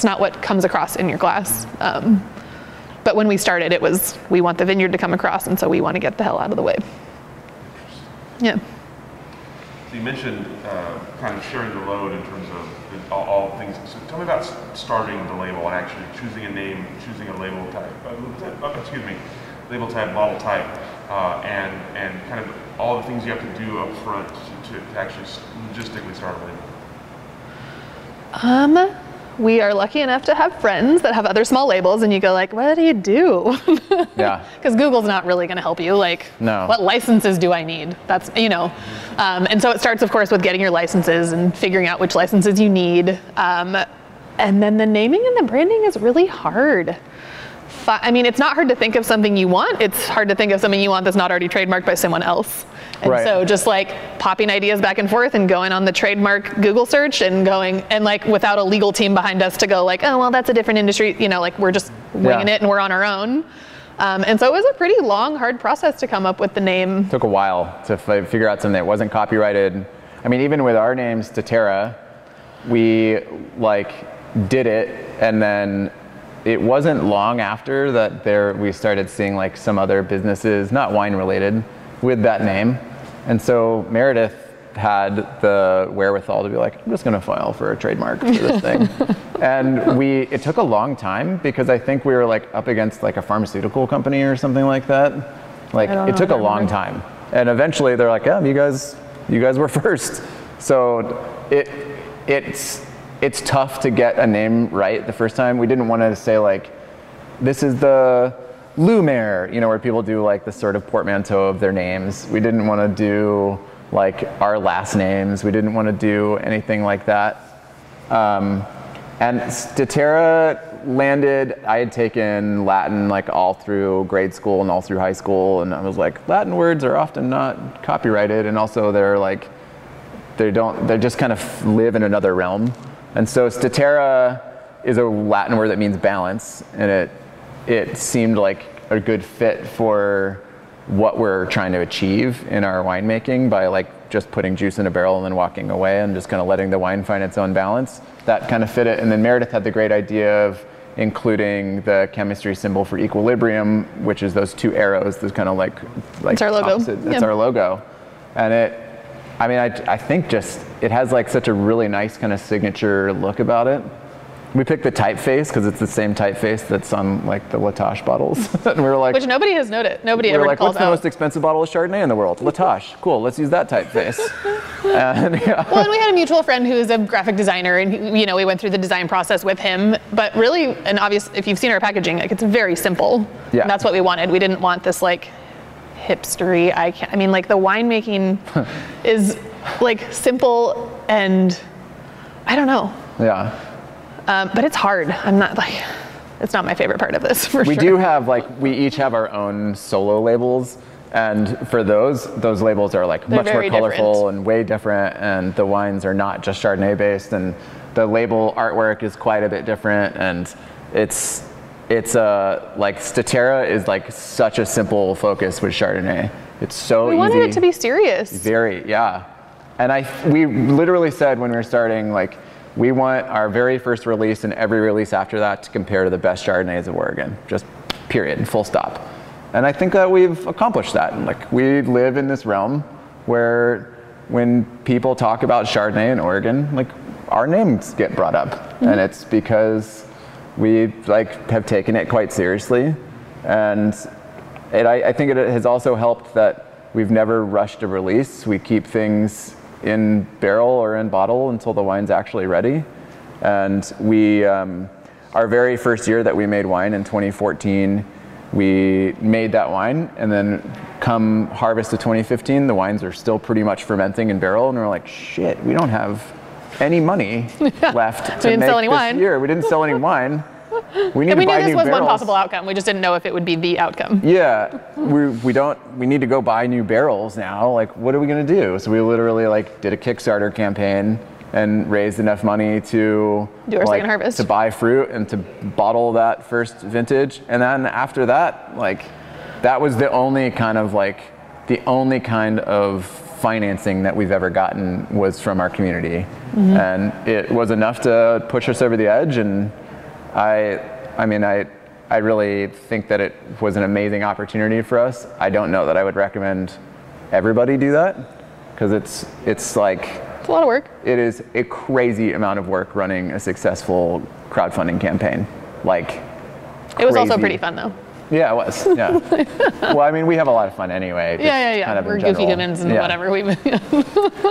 not what comes across in your glass. But when we started, it was, we want the vineyard to come across, and so we want to get the hell out of the way. Yeah. So you mentioned kind of sharing the load in terms of all things. So tell me about starting the label and actually choosing a name, choosing a label type, label type, bottle type, and kind of all the things you have to do up front to actually logistically start a label. we are lucky enough to have friends that have other small labels, and you go like, what do you do? Yeah. Because Google's not really going to help you. Like, no. What licenses do I need? That's, you know. And so it starts, of course, with getting your licenses and figuring out which licenses you need. And then the naming and the branding is really hard. I mean, it's not hard to think of something you want. It's hard to think of something you want that's not already trademarked by someone else. And right. So just like popping ideas back and forth and going on the trademark Google search and going, and like without a legal team behind us to go like, oh, well, that's a different industry. You know, like we're just winging it and we're on our own. And so it was a pretty long, hard process to come up with the name. It took a while to figure out something that wasn't copyrighted. I mean, even with our names, Statera, we like did it, and then it wasn't long after that we started seeing like some other businesses, not wine related, with that name. And so Meredith had the wherewithal to be like, I'm just going to file for a trademark for this thing. And it took a long time because I think we were like up against like a pharmaceutical company or something like that. Like it took a long time. And eventually they're like, yeah, you guys were first. So it's tough to get a name right the first time. We didn't want to say like, this is the Lumiere, you know, where people do like the sort of portmanteau of their names. We didn't want to do like our last names. We didn't want to do anything like that. And Statera landed, I had taken Latin like all through grade school and all through high school. And I was like, Latin words are often not copyrighted. And also they just kind of live in another realm. And so Statera is a Latin word that means balance, and it seemed like a good fit for what we're trying to achieve in our winemaking by like just putting juice in a barrel and then walking away and just kind of letting the wine find its own balance. That kind of fit it. And then Meredith had the great idea of including the chemistry symbol for equilibrium, which is those two arrows, those kind of like it's our logo. It's our logo. And I think just it has like such a really nice kind of signature look about it. We picked the typeface because it's the same typeface that's on like the La Tâche bottles, and we were like, which nobody has noted. Nobody ever called out. We were like, what's the most expensive bottle of Chardonnay in the world? La Tâche. Cool, let's use that typeface. And, yeah. Well, and we had a mutual friend who is a graphic designer, and you know we went through the design process with him. But really, and obviously, if you've seen our packaging, like it's very simple. Yeah. And that's what we wanted. We didn't want this like hipstery. I mean, the winemaking is like simple and I don't know. Yeah. But it's hard. It's not my favorite part of this. For sure. We do have we each have our own solo labels, and for those labels are like much more colorful and way different, and the wines are not just Chardonnay based, and the label artwork is quite a bit different, and it's like Statera is like such a simple focus with Chardonnay. It's so easy. We wanted it to be serious. Very, yeah. And we literally said when we were starting, like, we want our very first release and every release after that to compare to the best Chardonnays of Oregon. Just period, full stop. And I think that we've accomplished that. And like, we live in this realm where when people talk about Chardonnay in Oregon, like, our names get brought up. Mm-hmm. And it's because we have taken it quite seriously, and I think it has also helped that we've never rushed a release. We keep things in barrel or in bottle until the wine's actually ready. And we, our very first year that we made wine in 2014, we made that wine, and then come harvest of 2015, the wines are still pretty much fermenting in barrel, and we're like, shit, we don't have any money left to make this wine. Year. We didn't sell any wine. We need to buy new barrels. And we knew this was one possible outcome. We just didn't know if it would be the outcome. Yeah, we need to go buy new barrels now. Like, what are we gonna do? So we literally did a Kickstarter campaign and raised enough money to do our second harvest, to buy fruit and to bottle that first vintage. And then after that, that was the only kind of financing that we've ever gotten was from our community. Mm-hmm. And it was enough to push us over the edge, and I really think that it was an amazing opportunity for us. I don't know that I would recommend everybody do that, because it's a lot of work. It is a crazy amount of work running a successful crowdfunding campaign. It was also pretty fun though. Yeah, it was. Yeah. Well, I mean, we have a lot of fun anyway. Yeah. Kind of we're goofy humans and whatever we.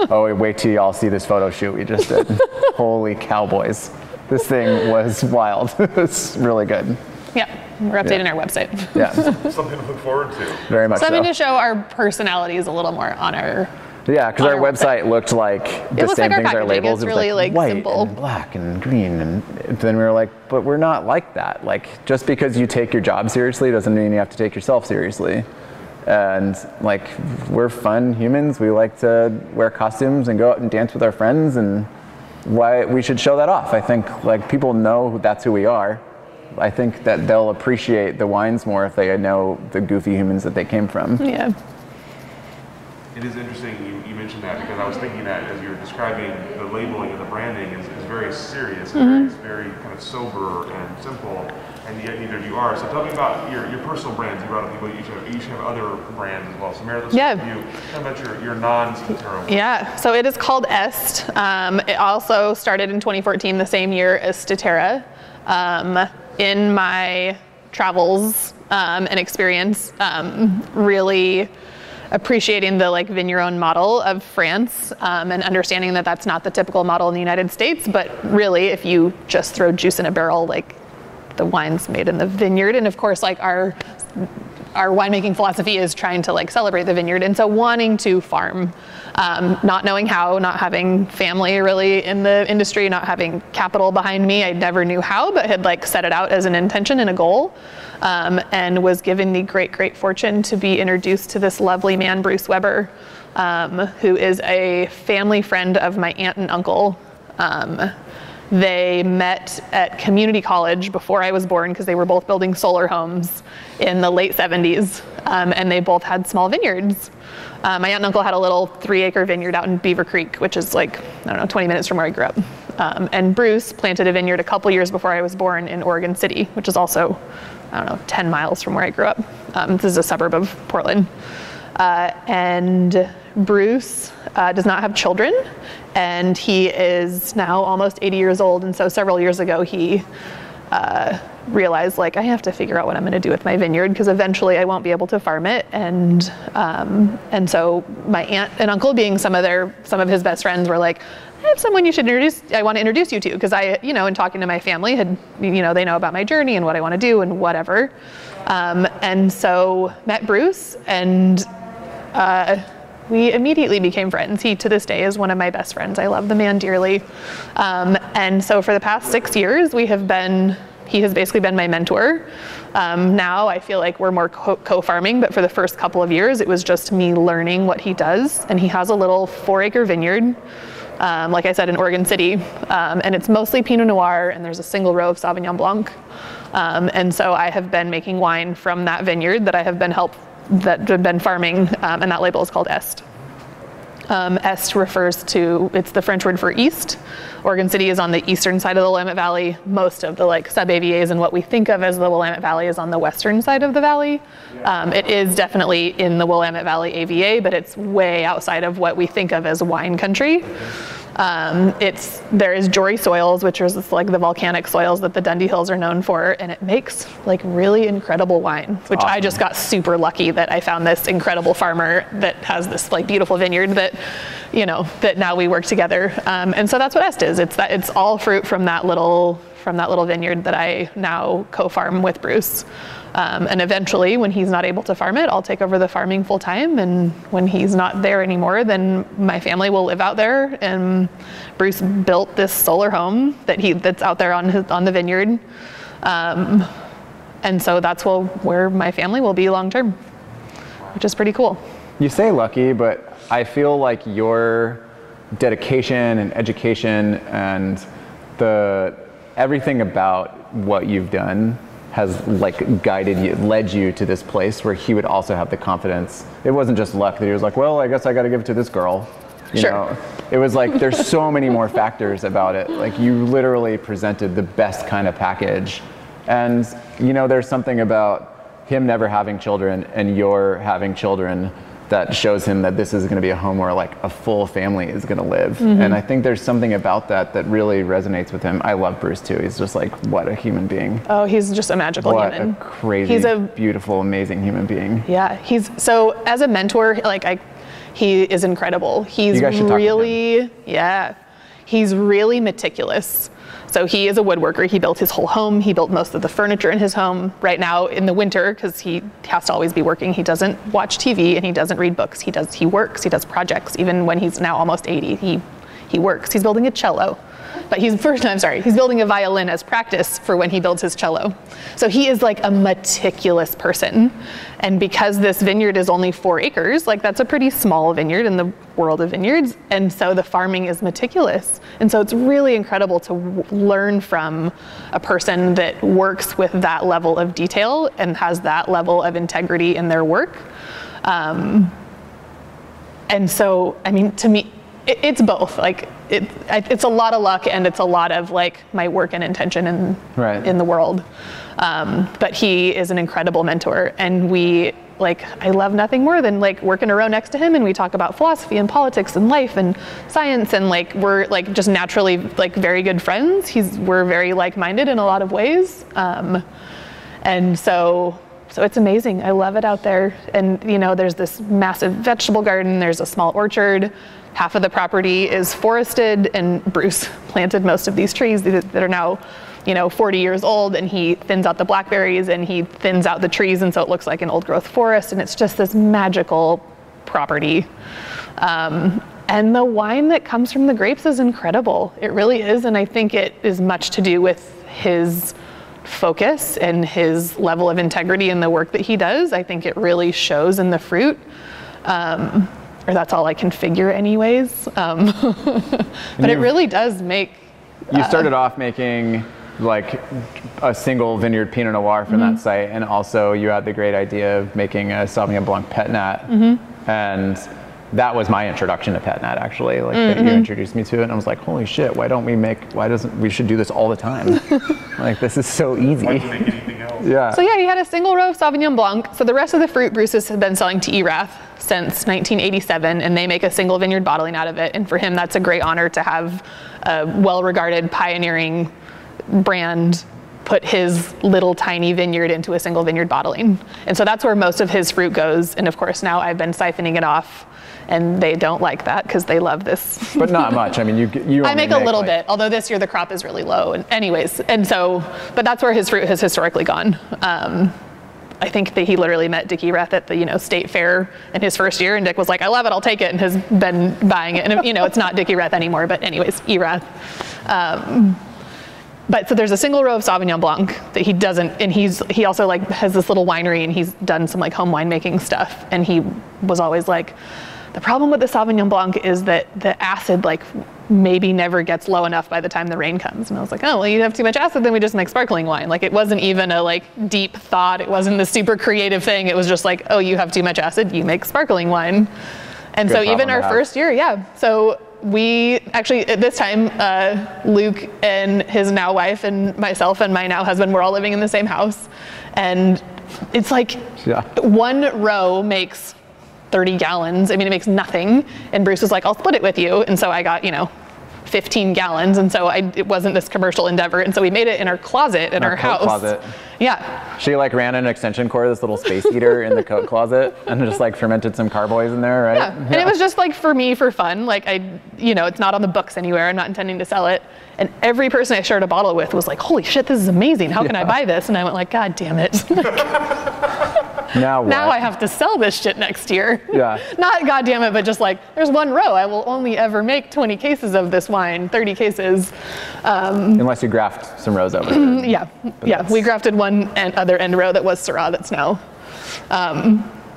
Oh, wait till y'all see this photo shoot we just did. Holy cowboys! This thing was wild. It's really good. Yeah, we're updating our website. Yeah. Something to look forward to. Very much Something to show our personalities a little more on our because our website looked like the same things our labels. It was really like white simple and black and green, and then we were like, but we're not like that. Like, just because you take your job seriously doesn't mean you have to take yourself seriously. And like, we're fun humans. We like to wear costumes and go out and dance with our friends, and why we should show that off. I think like people know that's who we are. I think that they'll appreciate the wines more if they know the goofy humans that they came from. Yeah. It is interesting you mentioned that, because I was thinking that as you were describing the labeling and the branding is very serious, and it's very kind of sober and simple, and yet neither of you are. So tell me about your personal brands. You brought up people that you each have other brands as well. So Meredith, tell me about your non-Statera one. Yeah, so it is called Est. It also started in 2014, the same year as Statera. In my travels and experience, really appreciating the like vigneron model of France, and understanding that that's not the typical model in the United States, but really if you just throw juice in a barrel, like the wine's made in the vineyard. And of course, like our winemaking philosophy is trying to like celebrate the vineyard. And so wanting to farm, not knowing how, not having family really in the industry, not having capital behind me, I never knew how, but had like set it out as an intention and a goal, and was given the great, great fortune to be introduced to this lovely man, Bruce Weber, who is a family friend of my aunt and uncle. They met at community college before I was born, because they were both building solar homes in the late 70s, and they both had small vineyards. My aunt and uncle had a little 3-acre vineyard out in Beaver Creek, which is like, I don't know, 20 minutes from where I grew up. And Bruce planted a vineyard a couple years before I was born in Oregon City, which is also, I don't know, 10 miles from where I grew up. This is a suburb of Portland. And Bruce does not have children, and he is now almost 80 years old. And so several years ago, he realized, like, I have to figure out what I'm going to do with my vineyard, because eventually I won't be able to farm it. And so my aunt and uncle, being some of his best friends, were like, I have someone you should introduce. I want to introduce you to, because I, in talking to my family, they know about my journey and what I want to do and whatever. And so met Bruce, and we immediately became friends. He, to this day, is one of my best friends. I love the man dearly. And so for the past 6 years, he has basically been my mentor. Now I feel like we're more co-farming, but for the first couple of years, it was just me learning what he does. And he has a little 4-acre vineyard, like I said, in Oregon City. And it's mostly Pinot Noir, and there's a single row of Sauvignon Blanc. And so I have been making wine from that vineyard that I have been farming, and that label is called Est. Est refers to, it's the French word for east. Oregon City is on the eastern side of the Willamette Valley. Most of the like sub-AVAs and what we think of as the Willamette Valley is on the western side of the valley. It is definitely in the Willamette Valley AVA, but it's way outside of what we think of as wine country. There is Jura soils, which is like the volcanic soils that the Dundee Hills are known for, and it makes like really incredible wine, which awesome. I just got super lucky that I found this incredible farmer that has this like beautiful vineyard that, that now we work together. And so that's what Est is. It's all fruit from that little vineyard that I now co-farm with Bruce. And eventually, when he's not able to farm it, I'll take over the farming full time. And when he's not there anymore, then my family will live out there. And Bruce built this solar home that's out there on the vineyard. And so that's where my family will be long term, which is pretty cool. You say lucky, but I feel like your dedication and education and everything about what you've done has like led you to this place where he would also have the confidence. It wasn't just luck that he was like, well, I guess I got to give it to this girl. You know, it was like, there's so many more factors about it. Like, you literally presented the best kind of package. And there's something about him never having children and your having children that shows him that this is going to be a home where like a full family is going to live. And I think there's something about that really resonates with him. I love Bruce too. He's just like, what a human being. Oh, he's just a magical human. What a crazy, beautiful, amazing human being. Yeah, as a mentor, like he is incredible. He's really meticulous. So he is a woodworker. He built his whole home. He built most of the furniture in his home. Right now in the winter, because he has to always be working, he doesn't watch TV and he doesn't read books. He works, he does projects. Even when he's now almost 80, he works. He's building a cello. But he's building a violin as practice for when he builds his cello. So he is like a meticulous person. And because this vineyard is only 4 acres, like that's a pretty small vineyard in the world of vineyards. And so the farming is meticulous. And so it's really incredible to learn from a person that works with that level of detail and has that level of integrity in their work. And so, I mean, to me, it's both. Like it's a lot of luck and it's a lot of like my work and intention and in the world. But he is an incredible mentor, and I love nothing more than like work in a row next to him, and we talk about philosophy and politics and life and science, and like we're like just naturally like very good friends. We're very like-minded in a lot of ways, and so it's amazing. I love it out there. And you know, there's this massive vegetable garden, there's a small orchard. Half of the property is forested, and Bruce planted most of these trees that are now, 40 years old, and he thins out the blackberries and he thins out the trees, and so it looks like an old growth forest, and it's just this magical property. And the wine that comes from the grapes is incredible. It really is, and I think it is much to do with his focus and his level of integrity in the work that he does. I think it really shows in the fruit. Or that's all I can figure anyways. But it really does make... You started off making like a single vineyard Pinot Noir from that site, and also you had the great idea of making a Sauvignon Blanc Pet Nat. And that was my introduction to Pet Nat, actually. You introduced me to it, and I was like, holy shit, we should do this all the time. Like, this is so easy. Why do you make anything else? Yeah. So yeah, he had a single row of Sauvignon Blanc. So the rest of the fruit Bruce has been selling to Erath since 1987, and they make a single vineyard bottling out of it. And for him, that's a great honor to have a well-regarded pioneering brand put his little tiny vineyard into a single vineyard bottling. And so that's where most of his fruit goes. And of course, now I've been siphoning it off, and they don't like that because they love this. But not much. I mean, you I make a little bit, although this year the crop is really low. And anyways, but that's where his fruit has historically gone. I think that he literally met Dick Erath at the state fair in his first year, and Dick was like, I love it, I'll take it, and has been buying it. And it's not Dick Erath anymore, but anyways, Erath. But so there's a single row of Sauvignon Blanc that he doesn't, and he also like has this little winery, and he's done some like home winemaking stuff, and he was always like, the problem with the Sauvignon Blanc is that the acid like maybe never gets low enough by the time the rain comes. And I was like, oh, well, you have too much acid, then we just make sparkling wine. Like, it wasn't even a like deep thought. It wasn't the super creative thing. It was just like, oh, you have too much acid, you make sparkling wine. And so even our first year, so we actually, at this time, Luke and his now wife and myself and my now husband were all living in the same house. And it's like one row makes 30 gallons. I mean, it makes nothing. And Bruce was like, I'll split it with you. And so I got, 15 gallons. And so it wasn't this commercial endeavor. And so we made it in our closet in our house. Closet. Yeah. She like ran an extension cord, this little space heater in the coat closet, and just like fermented some carboys in there, right? Yeah. And it was just like for me, for fun. Like it's not on the books anywhere. I'm not intending to sell it. And every person I shared a bottle with was like, holy shit, this is amazing. How can I buy this? And I went like, God damn it. Now what? Now I have to sell this shit next year. Yeah. Not goddamn it, but just like, there's one row. I will only ever make 20 cases of this wine, 30 cases. Unless you graft some rows over. We grafted one and other end row that was Syrah that's now.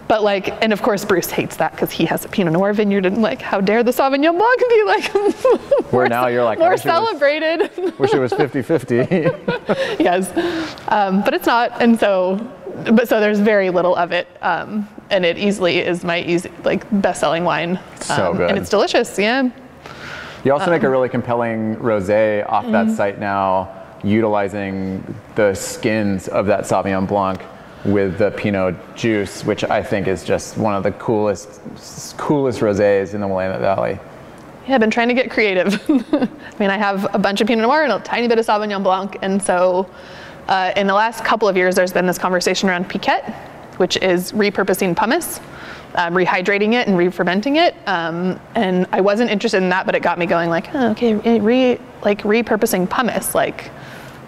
But like, and of course Bruce hates that because he has a Pinot Noir vineyard, and like, how dare the Sauvignon Blanc be like where now you're like more celebrated. Wish it was 50-50. Yes, but it's not, and so, but so there's very little of it, and it easily is my best-selling wine. So good, and it's delicious. Yeah. You also make a really compelling rosé off that site now, utilizing the skins of that Sauvignon Blanc with the Pinot juice, which I think is just one of the coolest rosés in the Willamette Valley. Yeah, I've been trying to get creative. I mean, I have a bunch of Pinot Noir and a tiny bit of Sauvignon Blanc, and so in the last couple of years, there's been this conversation around piquette, which is repurposing pumice, rehydrating it and re-fermenting it. And I wasn't interested in that, but it got me going like, oh, okay, like repurposing pumice, like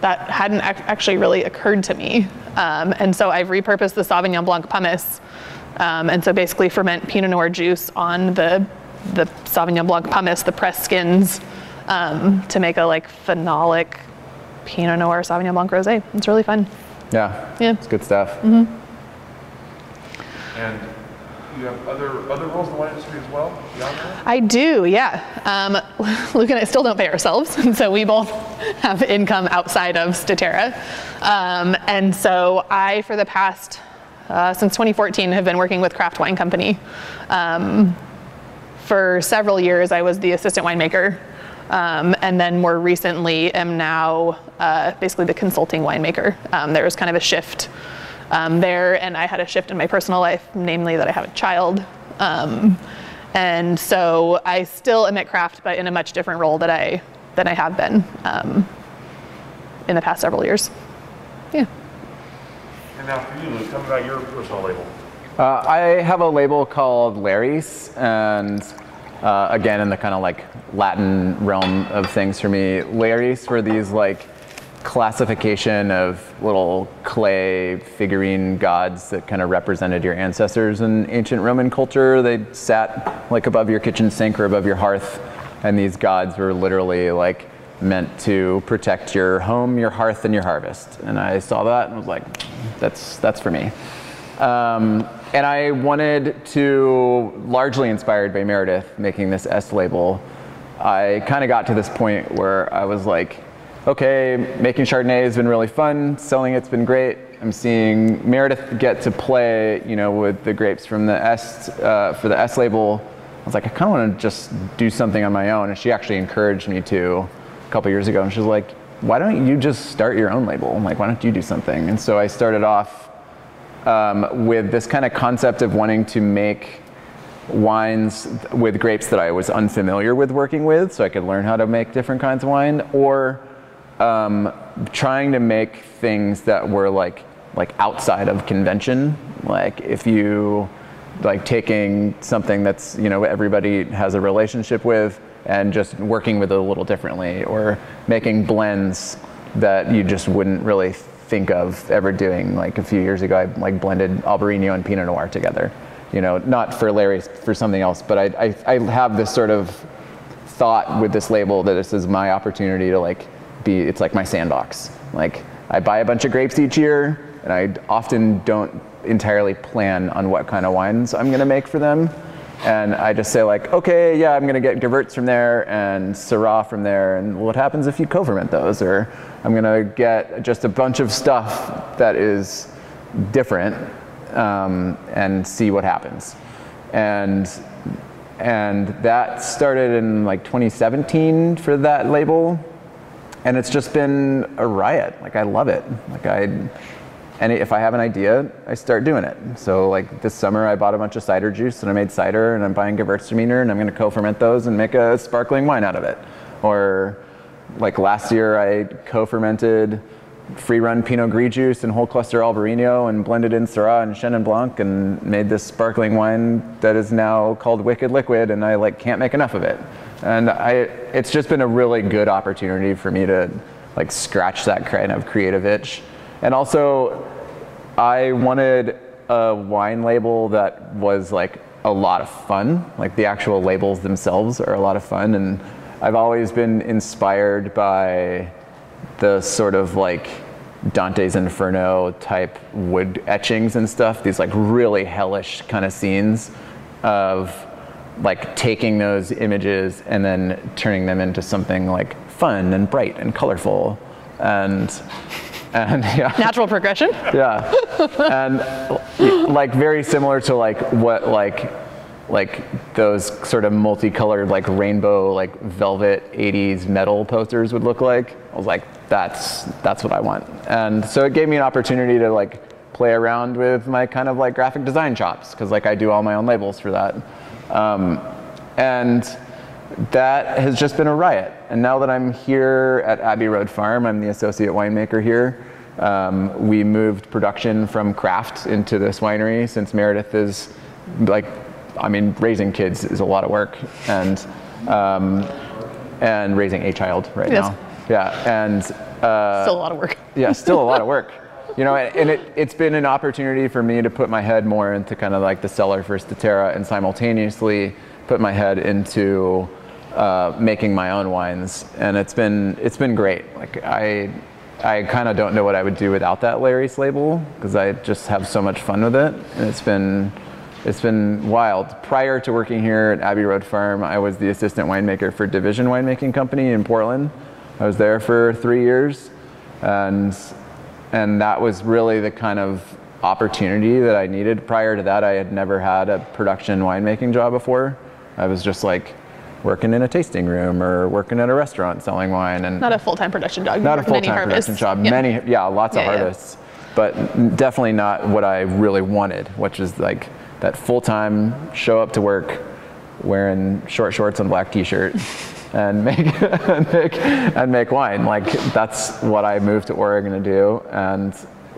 that hadn't actually really occurred to me. And so I've repurposed the Sauvignon Blanc pumice. And so basically ferment Pinot Noir juice on the Sauvignon Blanc pumice, the pressed skins, to make a like phenolic Pinot Noir Sauvignon Blanc rosé. It's really fun. Yeah. Yeah. It's good stuff. Mm-hmm. And you have other roles in the wine industry as well? I do, yeah. Luke and I still don't pay ourselves, and so we both have income outside of Statera. And so I, for the past, since 2014, have been working with Craft Wine Company. For several years, I was the assistant winemaker, and then more recently am now basically the consulting winemaker. There was kind of a shift there, and I had a shift in my personal life, namely that I have a child. And so I still am at Craft, but in a much different role that I have been in the past several years. Yeah. And now for you, Luke, tell me about your personal label. I have a label called Laris, and again, in the kind of like Latin realm of things for me, Laris were these like classification of little clay figurine gods that kind of represented your ancestors in ancient Roman culture. They sat like above your kitchen sink or above your hearth, and these gods were literally like meant to protect your home, your hearth, and your harvest. And I saw that and was like, that's for me. And I wanted to, largely inspired by Meredith making this Est label, I kind of got to this point where I was like, okay, making Chardonnay has been really fun, selling it's been great. I'm seeing Meredith get to play, you know, with the grapes from the Est, for the Est label. I was like, I kind of want to just do something on my own. And she actually encouraged me to a couple years ago. And she was like, why don't you just start your own label? I'm like, why don't you do something? And so I started off with this kind of concept of wanting to make wines with grapes that I was unfamiliar with working with, so I could learn how to make different kinds of wine, or trying to make things that were like outside of convention. Like if you like taking something that's, you know, everybody has a relationship with and just working with it a little differently, or making blends that you just wouldn't really think of ever doing. Like a few years ago, I like blended Albarino and Pinot Noir together, you know, not for Larry's, for something else. But I have this sort of thought with this label that this is my opportunity to like, it's like my sandbox. Like I buy a bunch of grapes each year, and I often don't entirely plan on what kind of wines I'm gonna make for them. And I just say like, okay, yeah, I'm gonna get Gewurz from there and Syrah from there, and what happens if you co-ferment those? Or I'm gonna get just a bunch of stuff that is different and see what happens. And that started in like 2017 for that label. And it's just been a riot. Like I love it. Like and if I have an idea, I start doing it. So like this summer I bought a bunch of cider juice and I made cider, and I'm buying Gewurztraminer and I'm gonna co-ferment those and make a sparkling wine out of it. Or like last year I co-fermented free run Pinot Gris juice and whole cluster Albarino and blended in Syrah and Chenin Blanc and made this sparkling wine that is now called Wicked Liquid, and I like can't make enough of it. And it's just been a really good opportunity for me to like scratch that kind of creative itch. And also I wanted a wine label that was like a lot of fun. Like the actual labels themselves are a lot of fun, and I've always been inspired by the sort of like Dante's Inferno type wood etchings and stuff, these like really hellish kind of scenes of like taking those images and then turning them into something like fun and bright and colorful and yeah. Natural progression. Yeah. And like very similar to like what like those sort of multicolored like rainbow like velvet 80s metal posters would look like. I was like, that's what I want. And so it gave me an opportunity to like play around with my kind of like graphic design chops, because like I do all my own labels for that. And that has just been a riot. And now that I'm here at Abbey Road Farm, I'm the associate winemaker here. We moved production from Craft into this winery, since Meredith is like, I mean, raising kids is a lot of work. And and raising a child right now. Yeah, and still a lot of work. Yeah, still a lot of work. You know, and it's been an opportunity for me to put my head more into kind of like the cellar for Statera and simultaneously put my head into making my own wines, and it's been great. Like I kind of don't know what I would do without that Laris label because I just have so much fun with it, and it's been wild. Prior to working here at Abbey Road Farm, I was the assistant winemaker for Division Winemaking Company in Portland. I was there for 3 years, and that was really the kind of opportunity that I needed. Prior to that, I had never had a production winemaking job before. I was just like working in a tasting room or working at a restaurant selling wine, and not a full-time production job. Not a full-time production job. Yep. Many, yeah, lots of harvests, but definitely not what I really wanted, which is like that full-time show up to work wearing short shorts and black t-shirt and make wine. Like that's what I moved to Oregon to do, and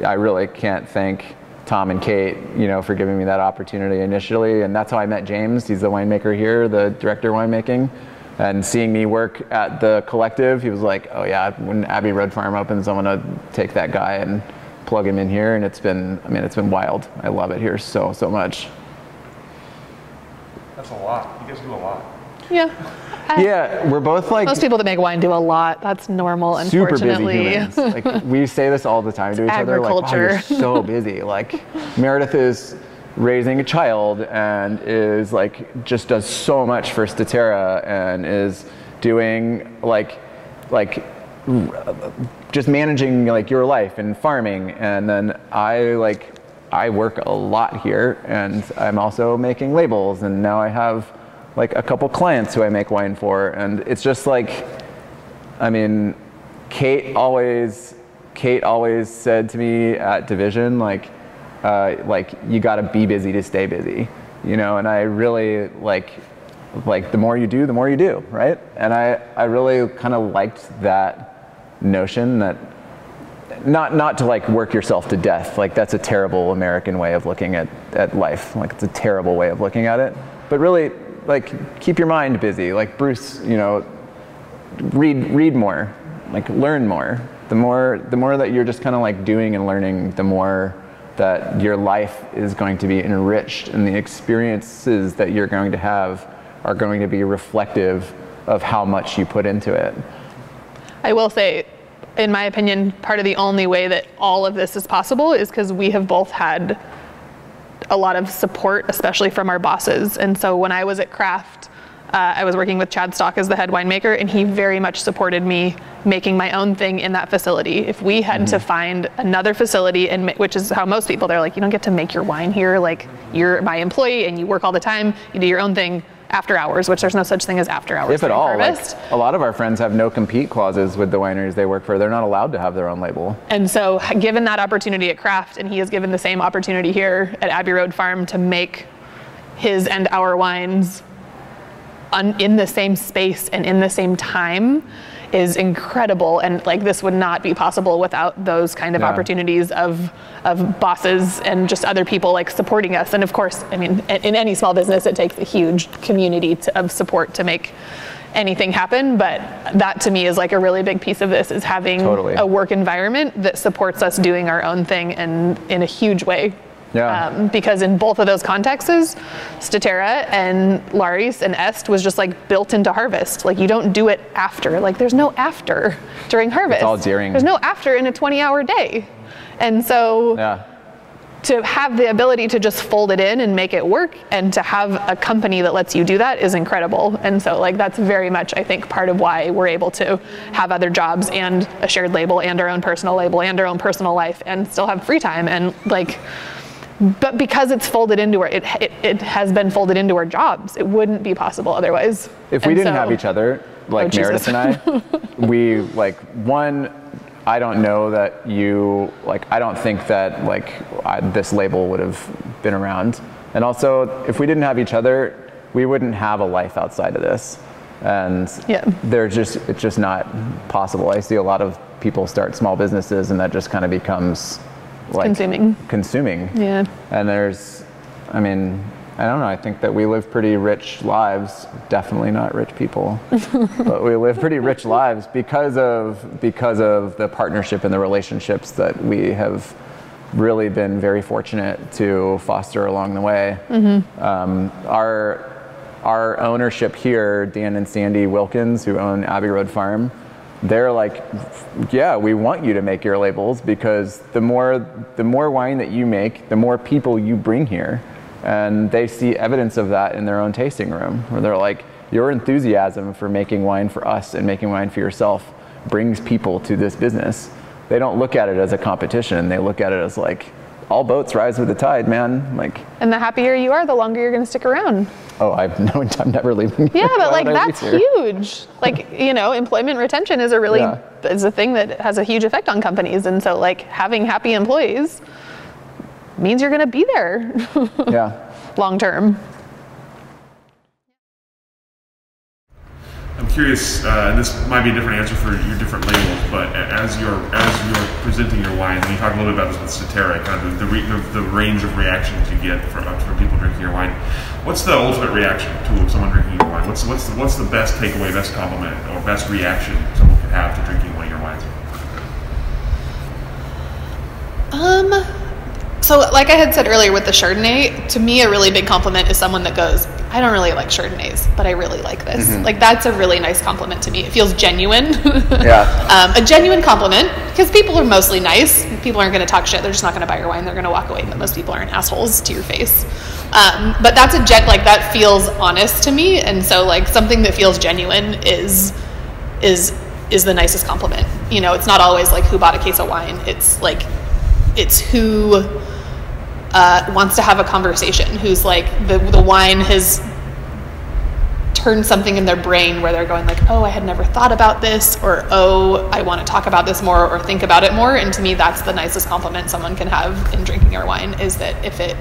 I really can't thank Tom and Kate, you know, for giving me that opportunity initially, and that's how I met James. He's the winemaker here, the director of winemaking, and seeing me work at the collective, he was like, oh yeah, when Abbey Road Farm opens, I'm gonna take that guy and plug him in here, and it's been wild. I love it here so much. That's a lot. You guys do a lot. Yeah. Yeah, we're both like... Most people that make wine do a lot. That's normal, unfortunately. Super busy humans. Like, we say this all the time to each other. Like, wow, you're so busy. Like, Meredith is raising a child and is like, just does so much for Statera and is doing like just managing like your life and farming. And then I work a lot here, and I'm also making labels, and now I have like a couple clients who I make wine for, and it's just like, I mean, Kate always said to me at Division, like you gotta be busy to stay busy, you know, and I really like the more you do, the more you do, right? And I really kind of liked that notion that not to like work yourself to death, like that's a terrible American way of looking at life, like it's a terrible way of looking at it, but really, like keep your mind busy. Like Bruce, you know, read more, like learn more. The more that you're just kind of like doing and learning, the more that your life is going to be enriched, and the experiences that you're going to have are going to be reflective of how much you put into it. I will say, in my opinion, part of the only way that all of this is possible is because we have both had a lot of support, especially from our bosses. And so when I was at Craft, I was working with Chad Stock as the head winemaker, and he very much supported me making my own thing in that facility. If we had to find another facility, and which is how most people, they're like, you don't get to make your wine here, like you're my employee and you work all the time, you do your own thing after hours, which there's no such thing as after hours. If at all, like, a lot of our friends have no compete clauses with the wineries they work for. They're not allowed to have their own label. And so given that opportunity at Craft, and he is given the same opportunity here at Abbey Road Farm to make his and our wines in the same space and in the same time, is incredible. And like this would not be possible without those kind of opportunities of bosses and just other people like supporting us. And of course, I mean, in any small business, it takes a huge community of support to make anything happen. But that to me is like a really big piece of this, is having a work environment that supports us doing our own thing and in a huge way. Yeah. Because in both of those contexts, Statera and Laris and Est was just like built into harvest. Like you don't do it after. Like there's no after during harvest. It's all during. There's no after in a 20-hour day. And so to have the ability to just fold it in and make it work, and to have a company that lets you do that, is incredible. And so like that's very much, I think, part of why we're able to have other jobs and a shared label and our own personal label and our own personal life and still have free time and like... But because it's folded into our, it has been folded into our jobs. It wouldn't be possible otherwise. If we didn't have each other, like Meredith and I, we like one. I don't know that you like. I don't think that like this label would have been around. And also, if we didn't have each other, we wouldn't have a life outside of this. And it's just not possible. I see a lot of people start small businesses, and that just kind of becomes. Like consuming. Yeah. And there's, I mean, I don't know, I think that we live pretty rich lives, definitely not rich people, but we live pretty rich lives because of the partnership and the relationships that we have really been very fortunate to foster along the way. Mm-hmm. Our ownership here, Dan and Sandy Wilkins, who own Abbey Road Farm, they're like, yeah, we want you to make your labels because the more wine that you make, the more people you bring here. And they see evidence of that in their own tasting room, where they're like, your enthusiasm for making wine for us and making wine for yourself brings people to this business. They don't look at it as a competition. They look at it as like, all boats rise with the tide, man. Like, and the happier you are, the longer you're going to stick around. Oh, I'm never leaving. Yeah, but like that's huge. Like, you know, employment retention is a really is a thing that has a huge effect on companies. And so like having happy employees means you're going to be there. Yeah. Long term. I'm curious, and this might be a different answer for your different labels, but as you're presenting your wines, and you talked a little bit about this with Statera, kind of the range of reactions you get from people drinking your wine. What's the ultimate reaction to someone drinking your wine? What's the best takeaway, best compliment, or best reaction someone could have to drinking one of your wines? So like I had said earlier with the Chardonnay, to me a really big compliment is someone that goes, I don't really like Chardonnays, but I really like this. Mm-hmm. Like that's a really nice compliment to me. It feels genuine. Yeah. A genuine compliment, because people are mostly nice. People aren't going to talk shit. They're just not going to buy your wine. They're going to walk away, but most people aren't assholes to your face. But that's that feels honest to me. And so like something that feels genuine is the nicest compliment. You know, it's not always like who bought a case of wine. It's like, it's who wants to have a conversation, who's like the wine has turned something in their brain where they're going like, oh, I had never thought about this, or oh, I want to talk about this more or think about it more. And to me, that's the nicest compliment someone can have in drinking your wine, is that if it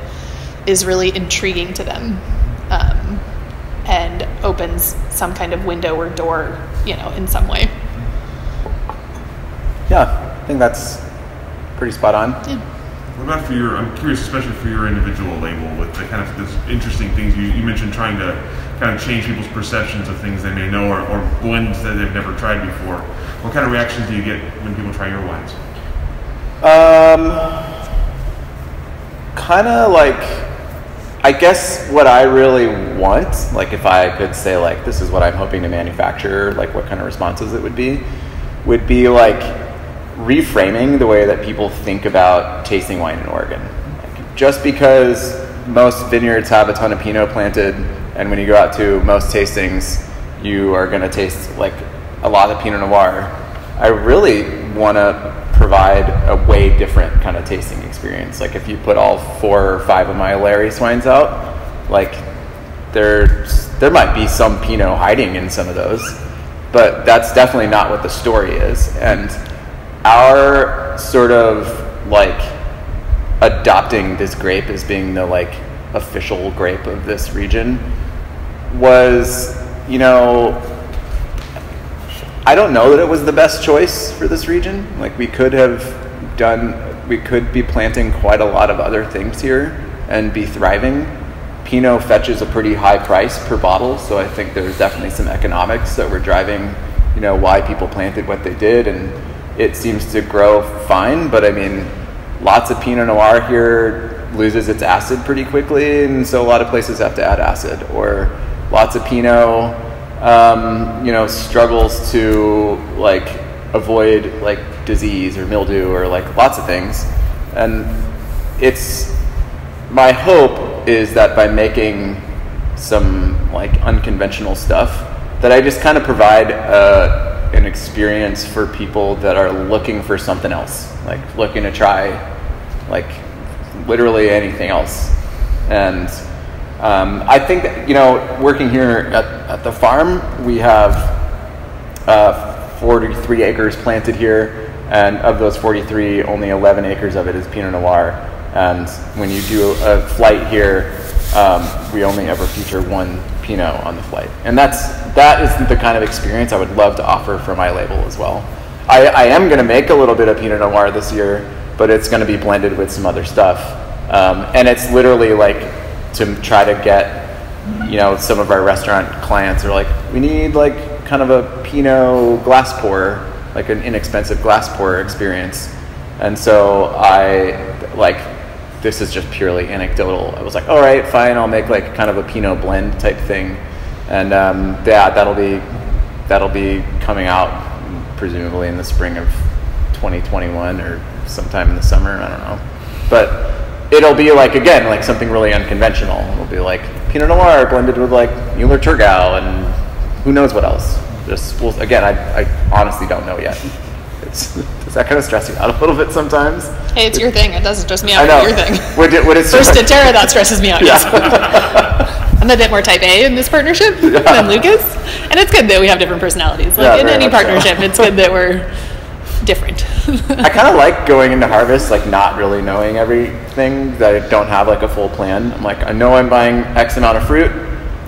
is really intriguing to them and opens some kind of window or door, you know, in some way. Yeah, I think that's pretty spot on. Yeah. What about for your, I'm curious, especially for your individual label, with the kind of this interesting things you mentioned, trying to kind of change people's perceptions of things they may know or blends that they've never tried before. What kind of reactions do you get when people try your wines? Kind of like, I guess what I really want, like if I could say like, this is what I'm hoping to manufacture, like what kind of responses it would be like, reframing the way that people think about tasting wine in Oregon. Like, just because most vineyards have a ton of Pinot planted, and when you go out to most tastings, you are going to taste like a lot of Pinot Noir, I really want to provide a way different kind of tasting experience. Like if you put all 4 or 5 of my Laris wines out, like there might be some Pinot hiding in some of those, but that's definitely not what the story is. And our sort of like adopting this grape as being the like official grape of this region was, you know, I don't know that it was the best choice for this region. Like we could be planting quite a lot of other things here and be thriving. Pinot fetches a pretty high price per bottle, so I think there's definitely some economics that were driving, you know, why people planted what they did, and it seems to grow fine, but I mean, lots of Pinot Noir here loses its acid pretty quickly, and so a lot of places have to add acid, or lots of Pinot, you know, struggles to like avoid like disease or mildew or like lots of things. And it's, my hope is that by making some like unconventional stuff, that I just kind of provide an experience for people that are looking for something else, like looking to try like literally anything else. And I think that, you know, working here at the farm, we have 43 acres planted here, and of those 43, only 11 acres of it is Pinot Noir. And when you do a flight here, we only ever feature one Pinot on the flight. And that is the kind of experience I would love to offer for my label as well. I am going to make a little bit of Pinot Noir this year, but it's going to be blended with some other stuff. And it's literally like to try to get, you know, some of our restaurant clients are like, we need like kind of a Pinot glass pour, like an inexpensive glass pour experience. And so I, like, this is just purely anecdotal. I was like, all right, fine, I'll make like kind of a Pinot blend type thing. And yeah, that'll be coming out presumably in the spring of 2021 or sometime in the summer, I don't know. But it'll be like, again, like something really unconventional. It'll be like Pinot Noir blended with like Mueller Thurgau and who knows what else. Just, well, again, I honestly don't know yet. Does that kind of stress you out a little bit sometimes? Hey, it's your thing. It doesn't stress me out. I know. Your thing. Would it first at Terra, that stresses me out. Yeah. Yes. I'm a bit more type A in this partnership than Lucas. And it's good that we have different personalities. Like in any partnership, it's good that we're different. I kind of like going into harvest, like not really knowing everything, that I don't have like a full plan. I'm like, I know I'm buying X amount of fruit.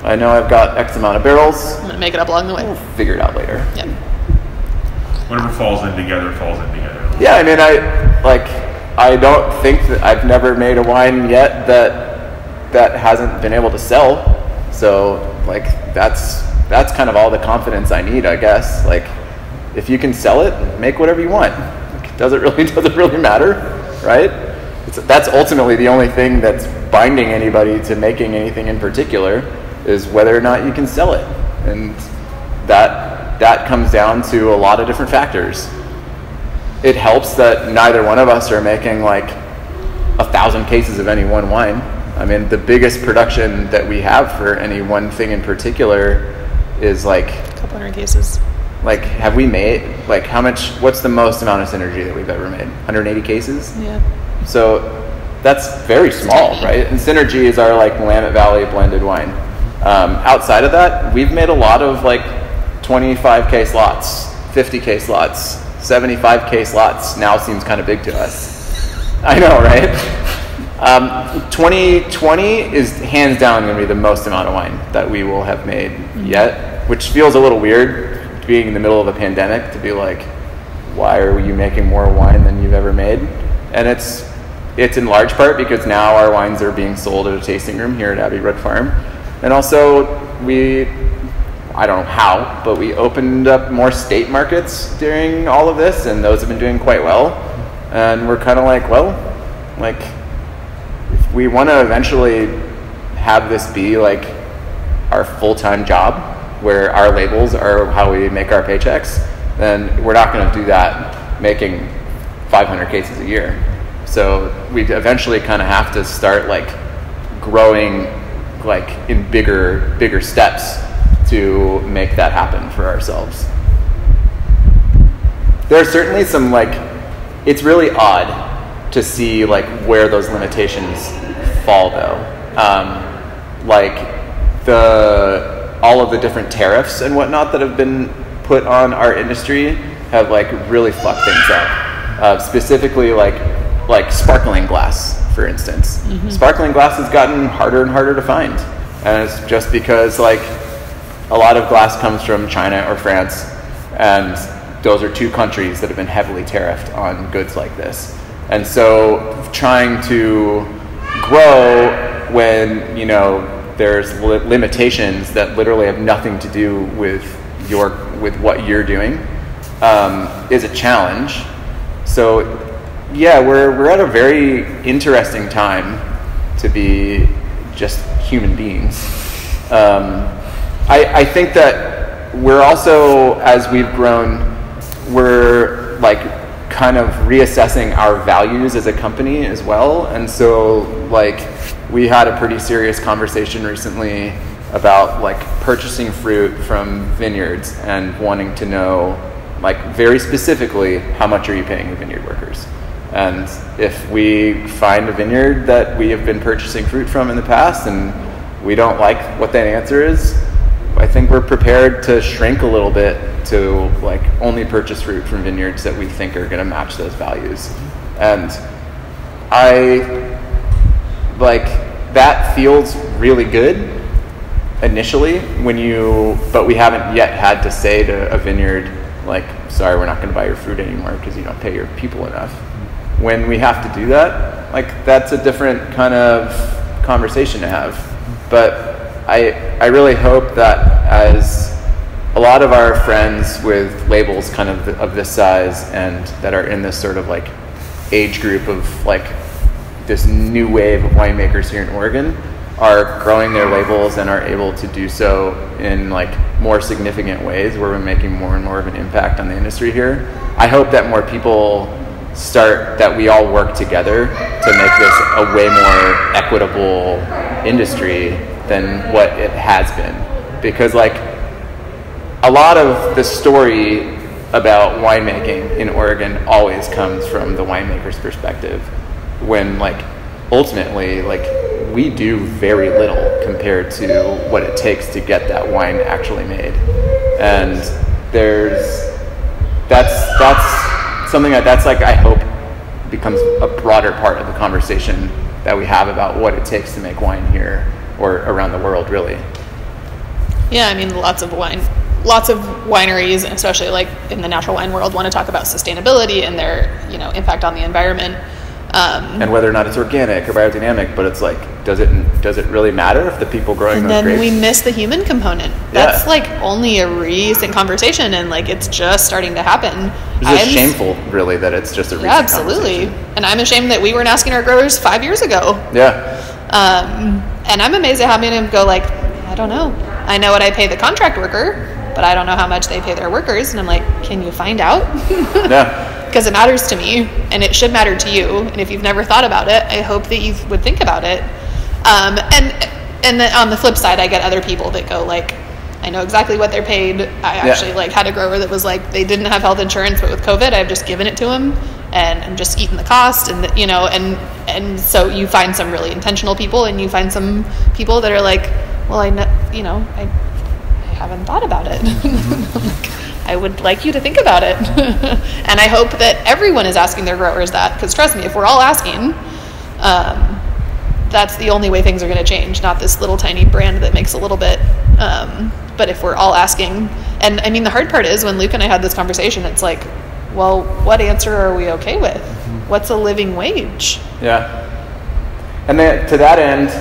I know I've got X amount of barrels. I'm going to make it up along the way. We'll figure it out later. Yep. Whatever falls in together, falls in together. Yeah, I mean, I don't think that I've never made a wine yet that hasn't been able to sell. So, like, that's kind of all the confidence I need, I guess. Like, if you can sell it, make whatever you want. Like, doesn't really matter, right? That's ultimately the only thing that's binding anybody to making anything in particular is whether or not you can sell it, and that comes down to a lot of different factors. It helps that neither one of us are making like 1,000 cases of any one wine. I mean, the biggest production that we have for any one thing in particular is like a couple hundred cases. Like, have we made like how much? What's the most amount of synergy that we've ever made? 180 cases. Yeah. So that's very small, right? And synergy is our like Willamette Valley blended wine. Outside of that, we've made a lot of like 25 case lots, 50 case lots, 75 case lots now seems kind of big to us. I know, right? 2020 is hands down going to be the most amount of wine that we will have made yet, which feels a little weird being in the middle of a pandemic to be like, why are you making more wine than you've ever made? And it's in large part because now our wines are being sold at a tasting room here at Abbey Road Farm. And also I don't know how, but we opened up more state markets during all of this, and those have been doing quite well. And we're kind of like, well, like, if we want to eventually have this be like our full-time job, where our labels are how we make our paychecks, then we're not going to do that making 500 cases a year. So we eventually kind of have to start like growing like in bigger steps to make that happen for ourselves. There are certainly some like, it's really odd to see like where those limitations fall though. Like all of the different tariffs and whatnot that have been put on our industry have like really fucked things up. Specifically like sparkling glass, for instance. Mm-hmm. Sparkling glass has gotten harder and harder to find. And it's just because like, a lot of glass comes from China or France, and those are two countries that have been heavily tariffed on goods like this. And so trying to grow when, you know, there's limitations that literally have nothing to do with what you're doing is a challenge. So yeah, we're at a very interesting time to be just human beings. I think that we're also, as we've grown, we're like kind of reassessing our values as a company as well. And so like we had a pretty serious conversation recently about like purchasing fruit from vineyards and wanting to know like very specifically, how much are you paying the vineyard workers? And if we find a vineyard that we have been purchasing fruit from in the past and we don't like what that answer is, I think we're prepared to shrink a little bit to like only purchase fruit from vineyards that we think are going to match those values. And that feels really good initially but we haven't yet had to say to a vineyard, like, sorry, we're not going to buy your fruit anymore because you don't pay your people enough. When we have to do that, like that's a different kind of conversation to have. But I really hope that as a lot of our friends with labels kind of this size and that are in this sort of like age group of like this new wave of winemakers here in Oregon are growing their labels and are able to do so in like more significant ways where we're making more and more of an impact on the industry here. I hope that more people start, that we all work together to make this a way more equitable industry than what it has been. Because like a lot of the story about winemaking in Oregon always comes from the winemaker's perspective, when like ultimately like we do very little compared to what it takes to get that wine actually made. And that's something that's like I hope becomes a broader part of the conversation that we have about what it takes to make wine here or around the world, really. Yeah, I mean, lots of wineries, and especially like in the natural wine world, want to talk about sustainability and their, you know, impact on the environment. And whether or not it's organic or biodynamic, but it's like, does it really matter if the people growing those grapes? And then we miss the human component. That's like only a recent conversation, and like it's just starting to happen. It's just shameful, really, that it's just a recent conversation. Absolutely. And I'm ashamed that we weren't asking our growers 5 years ago. Yeah. And I'm amazed at how many of them go like, I don't know. I know what I pay the contract worker, but I don't know how much they pay their workers. And I'm like, can you find out? Yeah. Because it matters to me, and it should matter to you. And if you've never thought about it, I hope that you would think about it. And then on the flip side, I get other people that go like, I know exactly what they're paid. I actually like had a grower that was like, they didn't have health insurance, but with COVID, I've just given it to them, and I'm just eating the cost. And you know, and so you find some really intentional people, and you find some people that are like, well, I haven't thought about it. I would like you to think about it. And I hope that everyone is asking their growers that, because trust me, if we're all asking, that's the only way things are going to change, not this little tiny brand that makes a little bit. But if we're all asking, and I mean, the hard part is when Luke and I had this conversation, it's like, well, what answer are we okay with? What's a living wage? Yeah. And then to that end,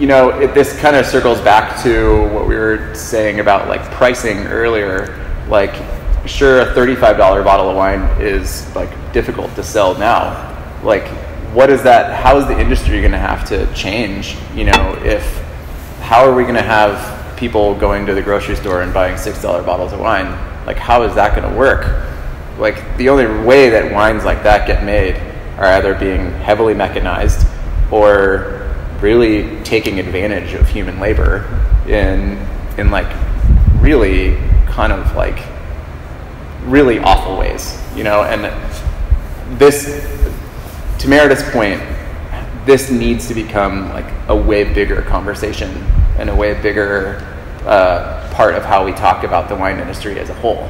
you know, this kind of circles back to what we were saying about like pricing earlier. Like, sure, a $35 bottle of wine is like difficult to sell now. Like, what is that? How is the industry going to have to change? You know, how are we going to have people going to the grocery store and buying $6 bottles of wine? Like, how is that going to work? Like, the only way that wines like that get made are either being heavily mechanized or really taking advantage of human labor in like really kind of like really awful ways, you know. And this, to Meredith's point, this needs to become like a way bigger conversation and a way bigger part of how we talk about the wine industry as a whole.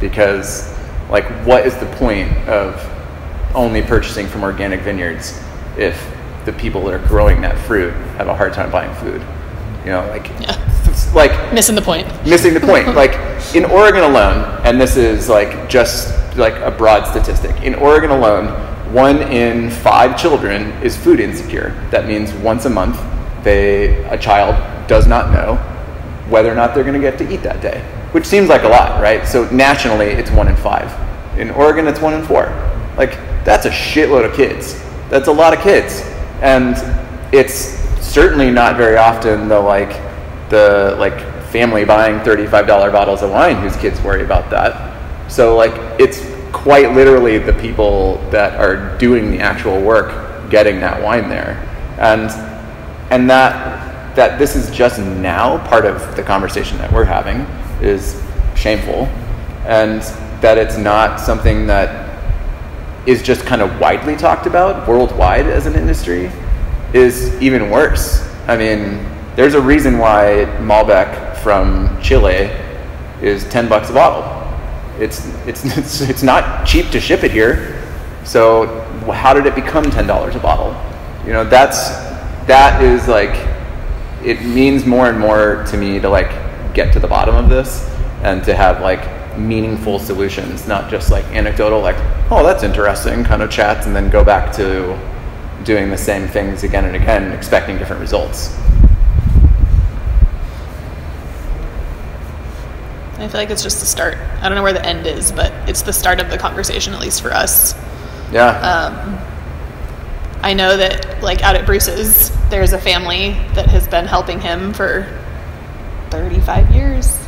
Because like, what is the point of only purchasing from organic vineyards if the people that are growing that fruit have a hard time buying food? You know, like, like missing the point. Like, in Oregon alone, and this is like just like a broad statistic, in Oregon alone, 1 in 5 children is food insecure. That means once a month, a child does not know whether or not they're going to get to eat that day, which seems like a lot, right? So nationally, it's 1 in 5. In Oregon, it's 1 in 4. Like, that's a shitload of kids. That's a lot of kids, and it's certainly not very often the family buying $35 bottles of wine whose kids worry about that. So like, it's quite literally the people that are doing the actual work getting that wine there. And that this is just now part of the conversation that we're having is shameful, and that it's not something that is just kind of widely talked about worldwide as an industry is even worse. I mean, there's a reason why Malbec from Chile is $10 a bottle. It's not cheap to ship it here. So how did it become $10 a bottle? You know, that is like, it means more and more to me to like get to the bottom of this and to have like meaningful solutions, not just like anecdotal, like, oh, that's interesting kind of chats, and then go back to doing the same things again and again, expecting different results. I feel like it's just the start. I don't know where the end is, but it's the start of the conversation, at least for us. Yeah. I know that, like, out at Bruce's, there's a family that has been helping him for 35 years.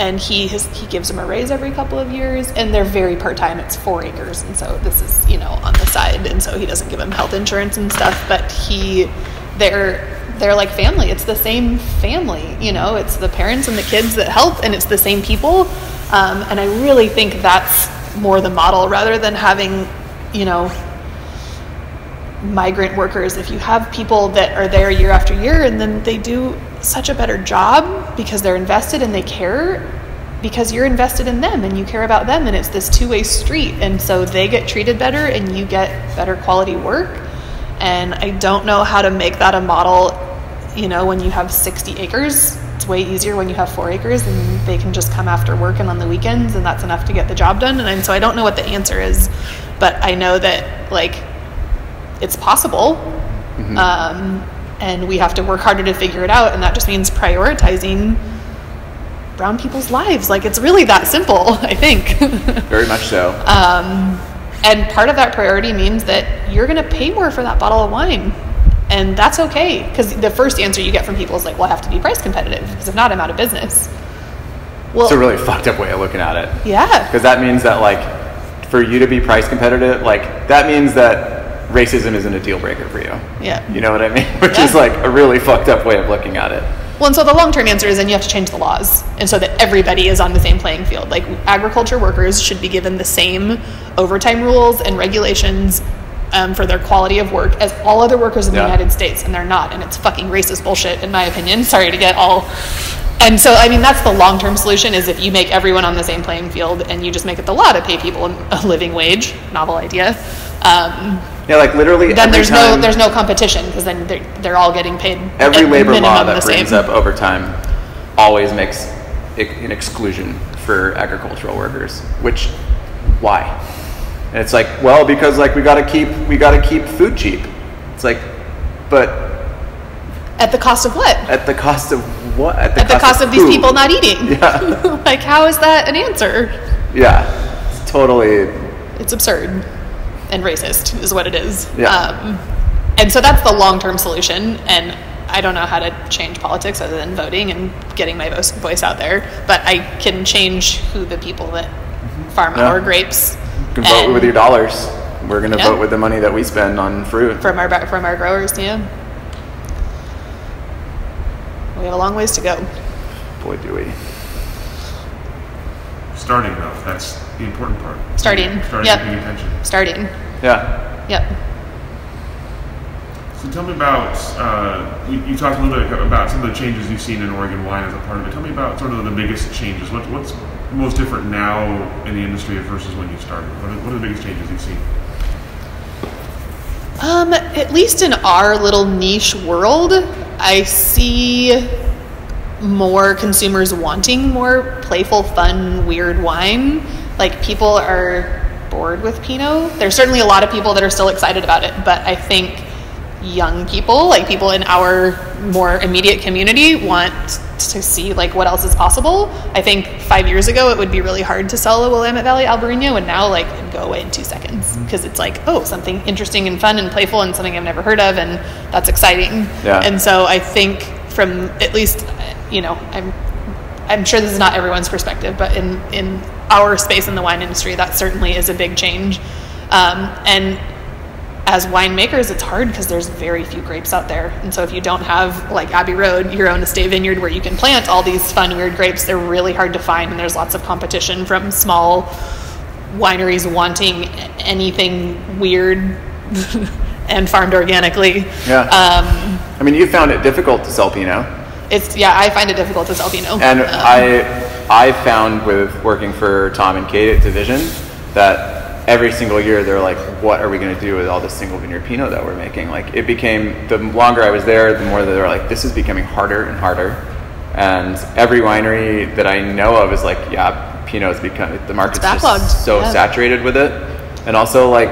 And he gives them a raise every couple of years, and they're very part-time. It's 4 acres, and so this is, you know, on the side, and so he doesn't give them health insurance and stuff, but they're like family. It's the same family, you know, it's the parents and the kids that help, and it's the same people. And I really think that's more the model, rather than having, you know, migrant workers. If you have people that are there year after year, and then they do such a better job because they're invested and they care because you're invested in them and you care about them, and it's this two-way street, and so they get treated better and you get better quality work. And I don't know how to make that a model, you know, when you have 60 acres. It's way easier when you have 4 acres, and they can just come after work and on the weekends, and that's enough to get the job done. And so I don't know what the answer is, but I know that, like, it's possible. Mm-hmm. And we have to work harder to figure it out, and that just means prioritizing brown people's lives. Like, it's really that simple, I think. Very much so. And part of that priority means that you're going to pay more for that bottle of wine, and that's okay, because the first answer you get from people is like, well, I have to be price competitive, because if not, I'm out of business. Well, it's a really fucked up way of looking at it. Yeah. Because that means that, like, for you to be price competitive, like, that means that racism isn't a deal breaker for you. Yeah. You know what I mean? Which is like a really fucked up way of looking at it. Well, and so the long-term answer is, then you have to change the laws, and so that everybody is on the same playing field. Like, agriculture workers should be given the same overtime rules and regulations for their quality of work as all other workers in the United States, and they're not, and it's fucking racist bullshit, in my opinion. Sorry to get all... And so, I mean, that's the long-term solution, is if you make everyone on the same playing field and you just make it the law to pay people a living wage. Novel idea. Yeah, like, literally then there's no competition, because then they're all getting paid. Every labor law that brings up overtime always makes an exclusion for agricultural workers. Which, why? And it's like, well, because, like, we gotta keep food cheap. It's like, but at the cost of what? At the cost of what? At the cost of these people not eating. Yeah. Like, how is that an answer? Yeah, it's totally. It's absurd. And racist is what it is. Yeah. And so that's the long-term solution, and I don't know how to change politics other than voting and getting my voice out there, but I can change who the people that farm our grapes. You can vote with your dollars. We're going to vote with the money that we spend on fruit. From our growers, yeah. We have a long ways to go. Boy, do we. Starting, though, that's the important part. Starting paying attention. Starting. Yeah. Yep. So tell me about, you talked a little bit about some of the changes you've seen in Oregon wine as a part of it. Tell me about sort of the biggest changes. What's most different now in the industry versus when you started? What are the biggest changes you've seen? At least in our little niche world, I see more consumers wanting more playful, fun, weird wine. Like, people are bored with Pinot. There's certainly a lot of people that are still excited about it, but I think young people, like people in our more immediate community, want to see, like, what else is possible. I think 5 years ago it would be really hard to sell a Willamette Valley Albarino, and now, like, it'd go away in 2 seconds, because it's like, oh, something interesting and fun and playful and something I've never heard of, and that's exciting. Yeah. And so I think from, at least, you know, I'm sure this is not everyone's perspective, but in our space in the wine industry, that certainly is a big change. And as winemakers, it's hard because there's very few grapes out there. And so if you don't have, like, Abbey Road, your own estate vineyard where you can plant all these fun, weird grapes, they're really hard to find. And there's lots of competition from small wineries wanting anything weird and farmed organically. Yeah. I mean, you found it difficult to sell Pinot. I find it difficult to sell Pinot. And I found with working for Tom and Kate at Division that every single year they're like, what are we going to do with all this single vineyard Pinot that we're making? Like, it became, the longer I was there, the more they were like, this is becoming harder and harder. And every winery that I know of is like, yeah, Pinot's become, the market's just so saturated with it. And also, like,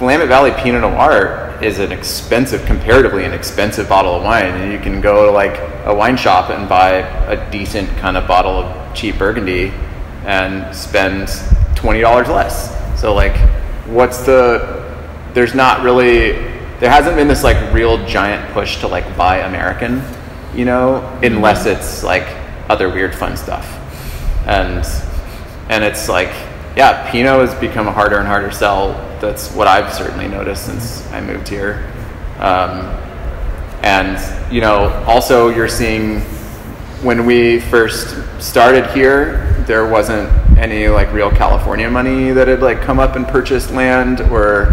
Willamette Valley Pinot Noir is an expensive, comparatively an expensive bottle of wine, and you can go to like a wine shop and buy a decent kind of bottle of cheap Burgundy and spend $20 less. So like, there hasn't been this like real giant push to like buy American, you know, unless it's like other weird fun stuff. And it's like, yeah, Pinot has become a harder and harder sell. That's what I've certainly noticed since I moved here. And, you know, also you're seeing, when we first started here, there wasn't any like real California money that had like come up and purchased land or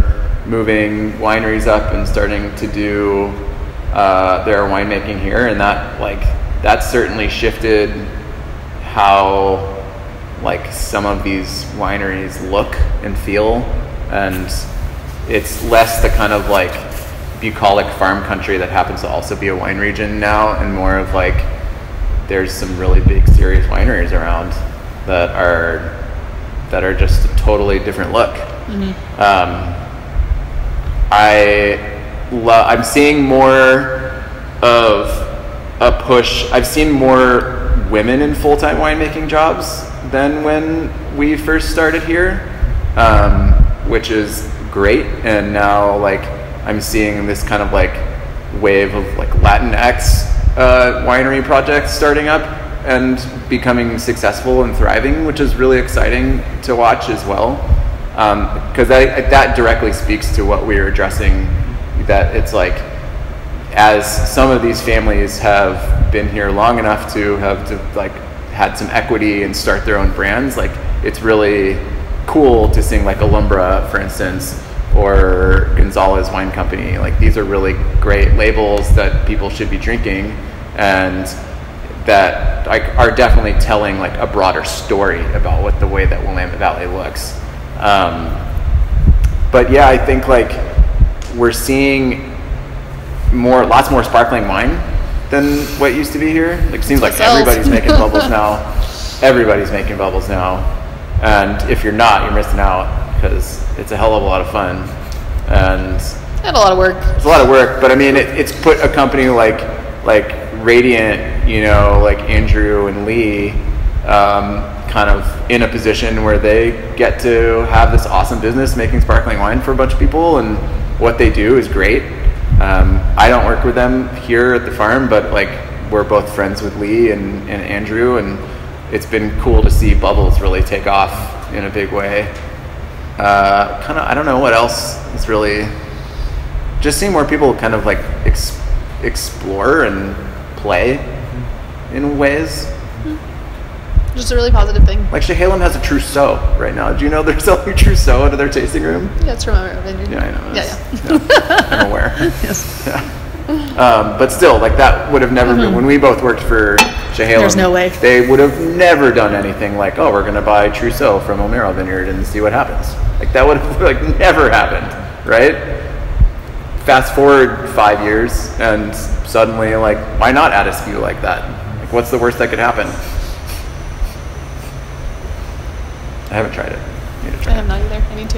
moving wineries up and starting to do their winemaking here. And that like, that certainly shifted how like some of these wineries look and feel, and it's less the kind of like bucolic farm country that happens to also be a wine region now, and more of like there's some really big serious wineries around that are just a totally different look. Mm-hmm. I'm seeing more of a push. I've seen more women in full-time winemaking jobs than when we first started here, which is great. And now like I'm seeing this kind of like wave of like Latinx winery projects starting up and becoming successful and thriving, which is really exciting to watch as well, because that directly speaks to what we were addressing, that it's like as some of these families have been here long enough to have had some equity and start their own brands, like it's really cool to sing like Alumbra, for instance, or Gonzalez Wine Company. Like these are really great labels that people should be drinking, and that like are definitely telling like a broader story about what the way that Willamette Valley looks. But yeah, I think like we're seeing lots more sparkling wine than what used to be here. Like, it seems like everybody's making bubbles now. Everybody's making bubbles now. And if you're not, you're missing out, because it's a hell of a lot of fun. And a lot of work. It's a lot of work, but I mean, it's put a company like Radiant, you know, like Andrew and Lee, kind of in a position where they get to have this awesome business making sparkling wine for a bunch of people, and what they do is great. I don't work with them here at the farm, but like we're both friends with Lee and Andrew, and it's been cool to see bubbles really take off in a big way. I don't know what else. It's really just seeing more people kind of like explore and play in ways. Just a really positive thing. Like Chehalem has a trousseau right now. Do you know they're selling a trousseau out of their tasting room? Yeah, it's from our vineyard. Yeah, I know. Yeah. I'm aware. Yes. Yeah. But still, like that would have never been, when we both worked for Chehalem. There's no way. They would have never done anything like, oh, we're going to buy trousseau from O'Merrill Vineyard and see what happens. Like that would have like never happened, right? Fast forward 5 years and suddenly like, why not add a SKU like that? Like what's the worst that could happen? I haven't tried it. I have not either. I need to.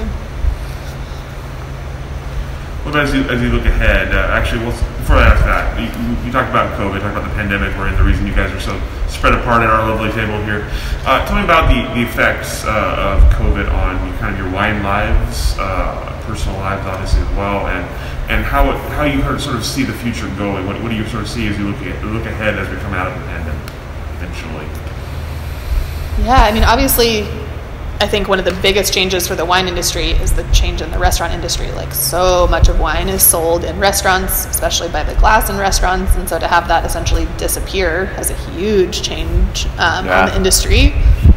Well, as you look ahead, before I ask that, you talked about COVID, talked about the pandemic, where the reason you guys are so spread apart at our lovely table here. Tell me about the effects of COVID on kind of your wine lives, personal lives, obviously as well, and how you sort of see the future going. What do you sort of see as you look ahead as we come out of the pandemic eventually? Yeah, I mean, obviously, I think one of the biggest changes for the wine industry is the change in the restaurant industry. Like so much of wine is sold in restaurants, especially by the glass in restaurants. And so to have that essentially disappear has a huge change on the industry.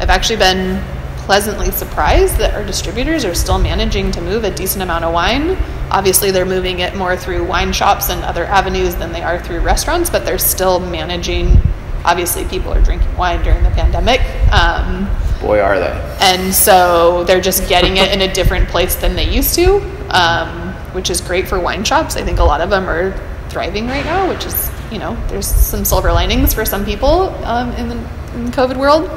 I've actually been pleasantly surprised that our distributors are still managing to move a decent amount of wine. Obviously they're moving it more through wine shops and other avenues than they are through restaurants, but they're still managing. Obviously people are drinking wine during the pandemic. Boy, are they. And so they're just getting it in a different place than they used to, which is great for wine shops. I think a lot of them are thriving right now, which is, you know, there's some silver linings for some people in the COVID world.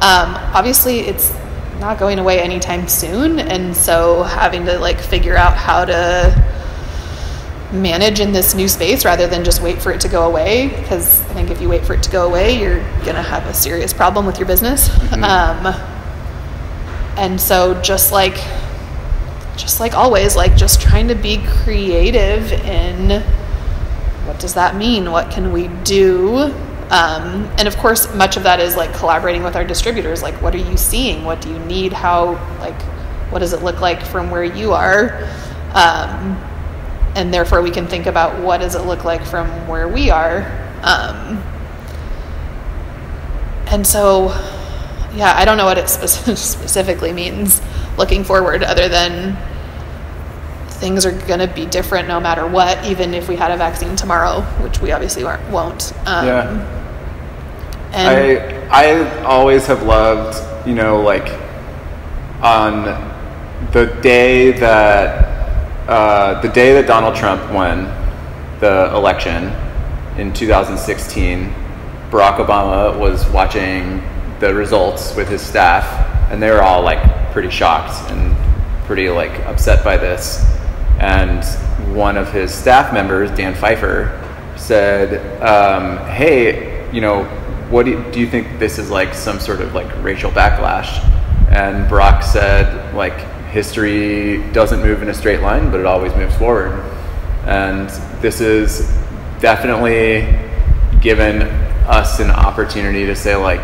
Obviously, it's not going away anytime soon, and so having to like figure out how to manage in this new space rather than just wait for it to go away, because I think if you wait for it to go away, you're gonna have a serious problem with your business. Mm-hmm. And so just like always, like just trying to be creative in what does that mean, what can we do. And of course, much of that is like collaborating with our distributors. Like, what are you seeing? What do you need? How, like, what does it look like from where you are? And therefore we can think about what does it look like from where we are. And so, yeah, I don't know what it specifically means looking forward, other than things are going to be different no matter what, even if we had a vaccine tomorrow, which we obviously won't. Yeah. And I always have loved, you know, like on the day that Donald Trump won the election in 2016, Barack Obama was watching the results with his staff, and they were all like pretty shocked and pretty like upset by this. And one of his staff members, Dan Pfeiffer, said, hey, you know, what do you think this is, like some sort of like racial backlash? And Barack said, like, history doesn't move in a straight line, but it always moves forward. And this is definitely given us an opportunity to say, like,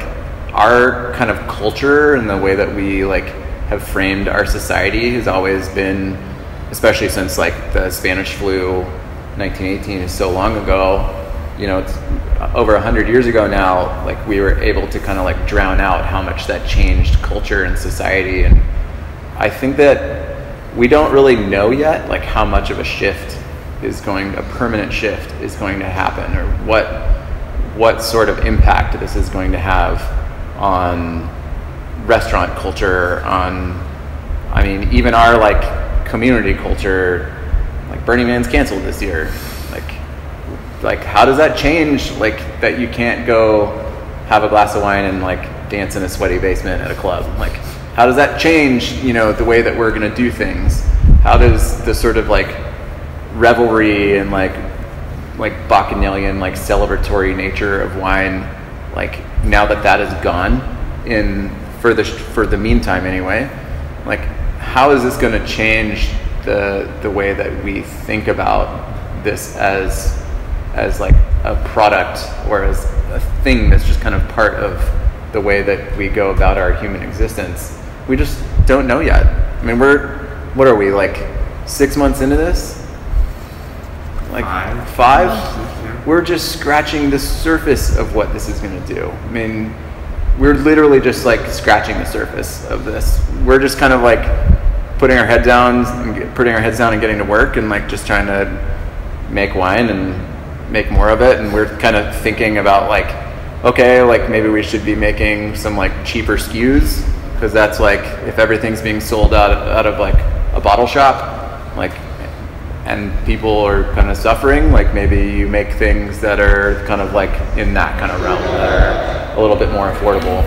our kind of culture and the way that we like have framed our society has always been, especially since like the Spanish flu 1918 is so long ago, you know, it's over 100 years ago now, like we were able to kind of like drown out how much that changed culture and society. And I think that we don't really know yet like how much of a shift is going, a permanent shift is going to happen, or what sort of impact this is going to have on restaurant culture, on, I mean, even our like community culture. Like Burning Man's canceled this year. Like how does that change? Like that you can't go have a glass of wine and like dance in a sweaty basement at a club. Like how does that change, you know, the way that we're going to do things? How does the sort of like revelry and like bacchanalian, like celebratory nature of wine, like now that is gone in for the meantime anyway, like how is this going to change the way that we think about this as like a product, or as a thing that's just kind of part of the way that we go about our human existence? We just don't know yet. I mean, what are we like 6 months into this? Like five? We're just scratching the surface of what this is going to do. I mean, we're literally just like scratching the surface of this. We're just kind of like putting our heads down and getting to work, and like just trying to make wine and make more of it. And we're kind of thinking about like, okay, like maybe we should be making some like cheaper SKUs, because that's like, if everything's being sold out of like a bottle shop, like, and people are kind of suffering, like maybe you make things that are kind of like in that kind of realm, that are a little bit more affordable.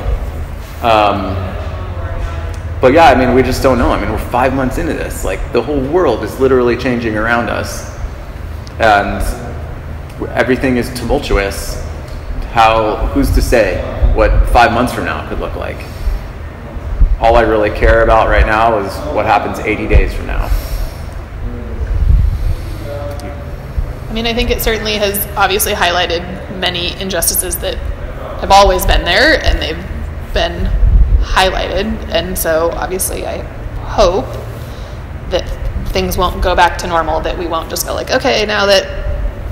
But yeah, I mean, we just don't know. I mean, we're 5 months into this. Like the whole world is literally changing around us, and everything is tumultuous. Who's to say what 5 months from now could look like? All I really care about right now is what happens 80 days from now. I mean, I think it certainly has obviously highlighted many injustices that have always been there, and they've been highlighted. And so obviously I hope that things won't go back to normal, that we won't just go like, okay, now that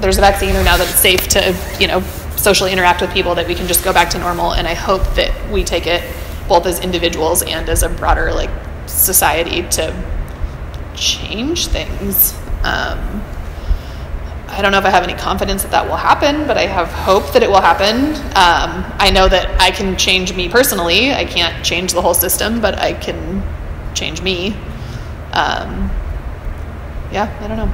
there's a vaccine, or now that it's safe to, you know, socially interact with people, that we can just go back to normal. And I hope that we take it both as individuals and as a broader like society to change things. I don't know if I have any confidence that will happen, but I have hope that it will happen. I know that I can change me personally. I can't change the whole system, but I can change me. Yeah, I don't know.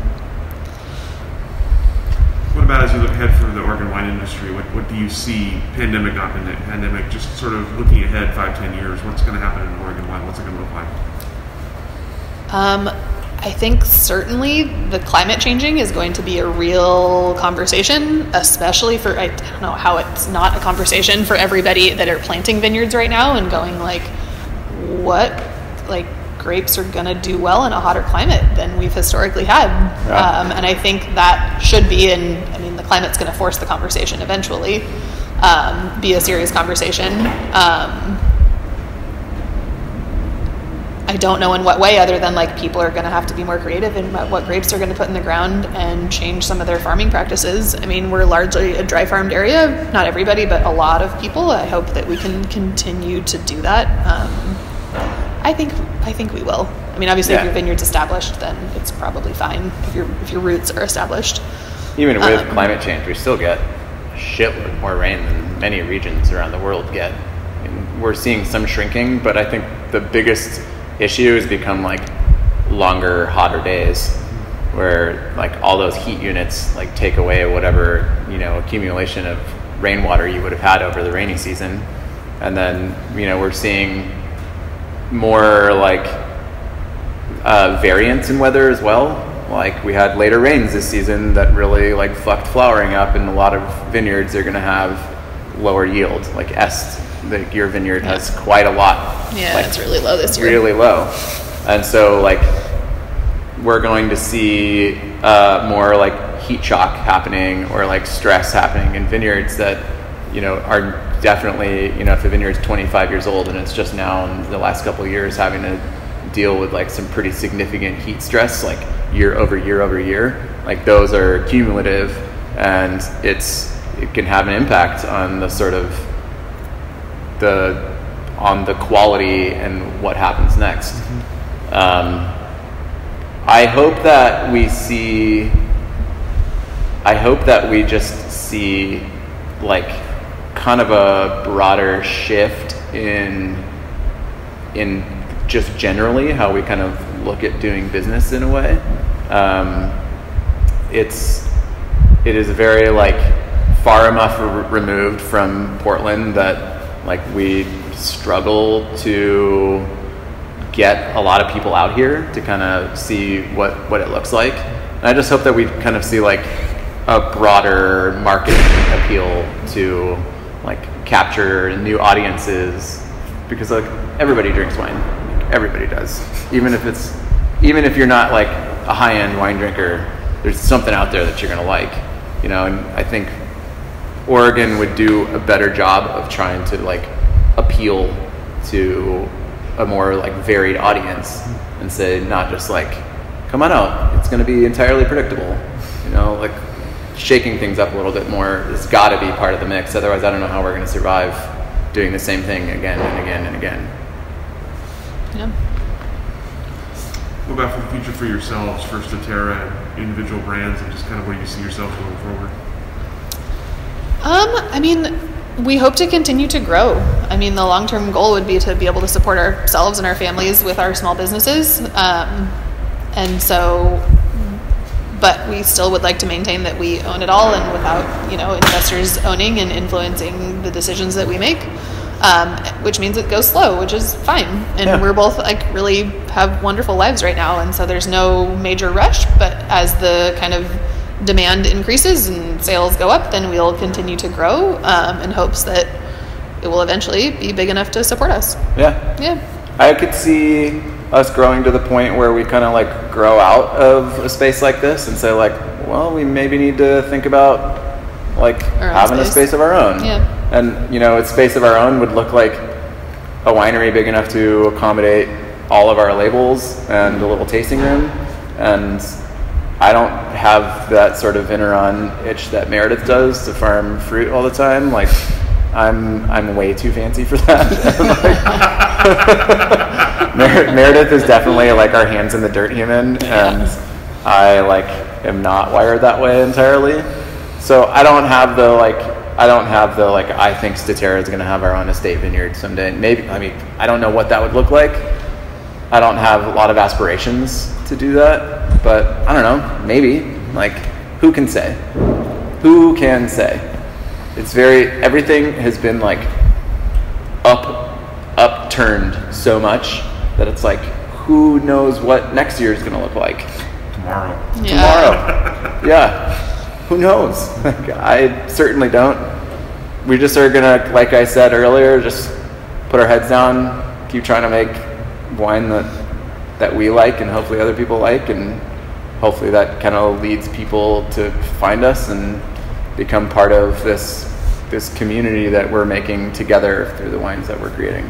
What about as you look ahead for the Oregon wine industry? What do you see, pandemic not pandemic, just sort of looking ahead 5-10 years, what's going to happen in Oregon wine? What's it going to look like? I think certainly the climate changing is going to be a real conversation, especially for, I don't know how it's not a conversation for everybody that are planting vineyards right now and going like, what, like, grapes are going to do well in a hotter climate than we've historically had. Yeah. And I think that should be the climate's going to force the conversation eventually, be a serious conversation. I don't know in what way, other than like people are going to have to be more creative in what grapes are going to put in the ground and change some of their farming practices. I mean, we're largely a dry farmed area, not everybody, but a lot of people. I hope that we can continue to do that. I think we will. I mean, obviously, if your vineyard's established, then it's probably fine if your roots are established. Even with climate change, we still get a shitload more rain than many regions around the world get. I mean, we're seeing some shrinking, but I think the biggest issue has become like longer, hotter days, where like all those heat units like take away whatever accumulation of rainwater you would have had over the rainy season, and then we're seeing more like variance in weather as well. Like we had later rains this season that really like fucked flowering up, and a lot of vineyards are going to have lower yield. Like Est, your vineyard has quite a lot. Yeah, like, it's really low this year. Really low, and so like we're going to see more like heat shock happening or like stress happening in vineyards that are definitely, if the vineyard's 25 years old and it's just now in the last couple of years having to deal with like some pretty significant heat stress, like year over year, like those are cumulative, and it can have an impact on the sort of on the quality and what happens next. Mm-hmm. I hope that we just see like kind of a broader shift in just generally how we kind of look at doing business in a way. It is very like far enough removed from Portland that like we struggle to get a lot of people out here to kind of see what it looks like. And I just hope that we kind of see like a broader market appeal to like capture new audiences, because like everybody drinks wine, like, everybody does. Even if you're not like a high-end wine drinker, there's something out there that you're gonna like, And I think Oregon would do a better job of trying to like appeal to a more like varied audience and say not just like, come on out, it's gonna be entirely predictable, like. Shaking things up a little bit more has got to be part of the mix. Otherwise, I don't know how we're going to survive doing the same thing again and again and again. Yeah. What about for the future for yourselves, for Statera, individual brands, and just kind of where you see yourself going forward? We hope to continue to grow. The long-term goal would be to be able to support ourselves and our families with our small businesses. But we still would like to maintain that we own it all, and without, investors owning and influencing the decisions that we make, which means it goes slow, which is fine. And we're both like really have wonderful lives right now. And so there's no major rush, but as the kind of demand increases and sales go up, then we'll continue to grow in hopes that it will eventually be big enough to support us. Yeah. Yeah. I could see us growing to the point where we kind of like grow out of a space like this and say like, well, we maybe need to think about like having a space of our own. Yeah. And a space of our own would look like a winery big enough to accommodate all of our labels and a little tasting room. And I don't have that sort of Interon itch that Meredith does to farm fruit all the time. Like I'm way too fancy for that. Meredith is definitely like our hands in the dirt human, and I like am not wired that way entirely. So I don't have the I think Statera is going to have our own estate vineyard someday. Maybe, I don't know what that would look like. I don't have a lot of aspirations to do that, but I don't know, maybe, like, who can say? Who can say? It's very, everything has been like upturned so much that it's like, who knows what next year is going to look like? Tomorrow. Yeah. Tomorrow. Yeah. Who knows? Like, I certainly don't. We just are going to, like I said earlier, just put our heads down, keep trying to make wine that we like and hopefully other people like, and hopefully that kind of leads people to find us and become part of this community that we're making together through the wines that we're creating.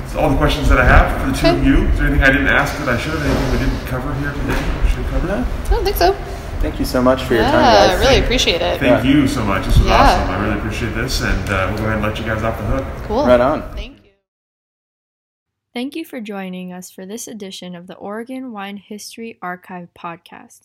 That's all the questions that I have for the two of you. Is there anything I didn't ask that I should have? Anything we didn't cover here today? Should we cover that? I don't think so. Thank you so much for your time, guys. I really appreciate it. Thank you so much. This was awesome. I really appreciate this, and we'll go ahead and let you guys off the hook. Cool. Right on. Thank you. Thank you for joining us for this edition of the Oregon Wine History Archive podcast.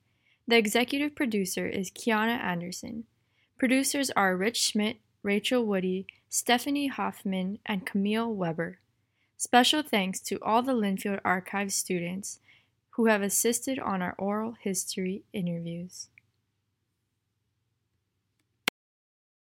The executive producer is Kiana Anderson. Producers are Rich Schmidt, Rachel Woody, Stephanie Hoffman, and Camille Weber. Special thanks to all the Linfield Archive students who have assisted on our oral history interviews.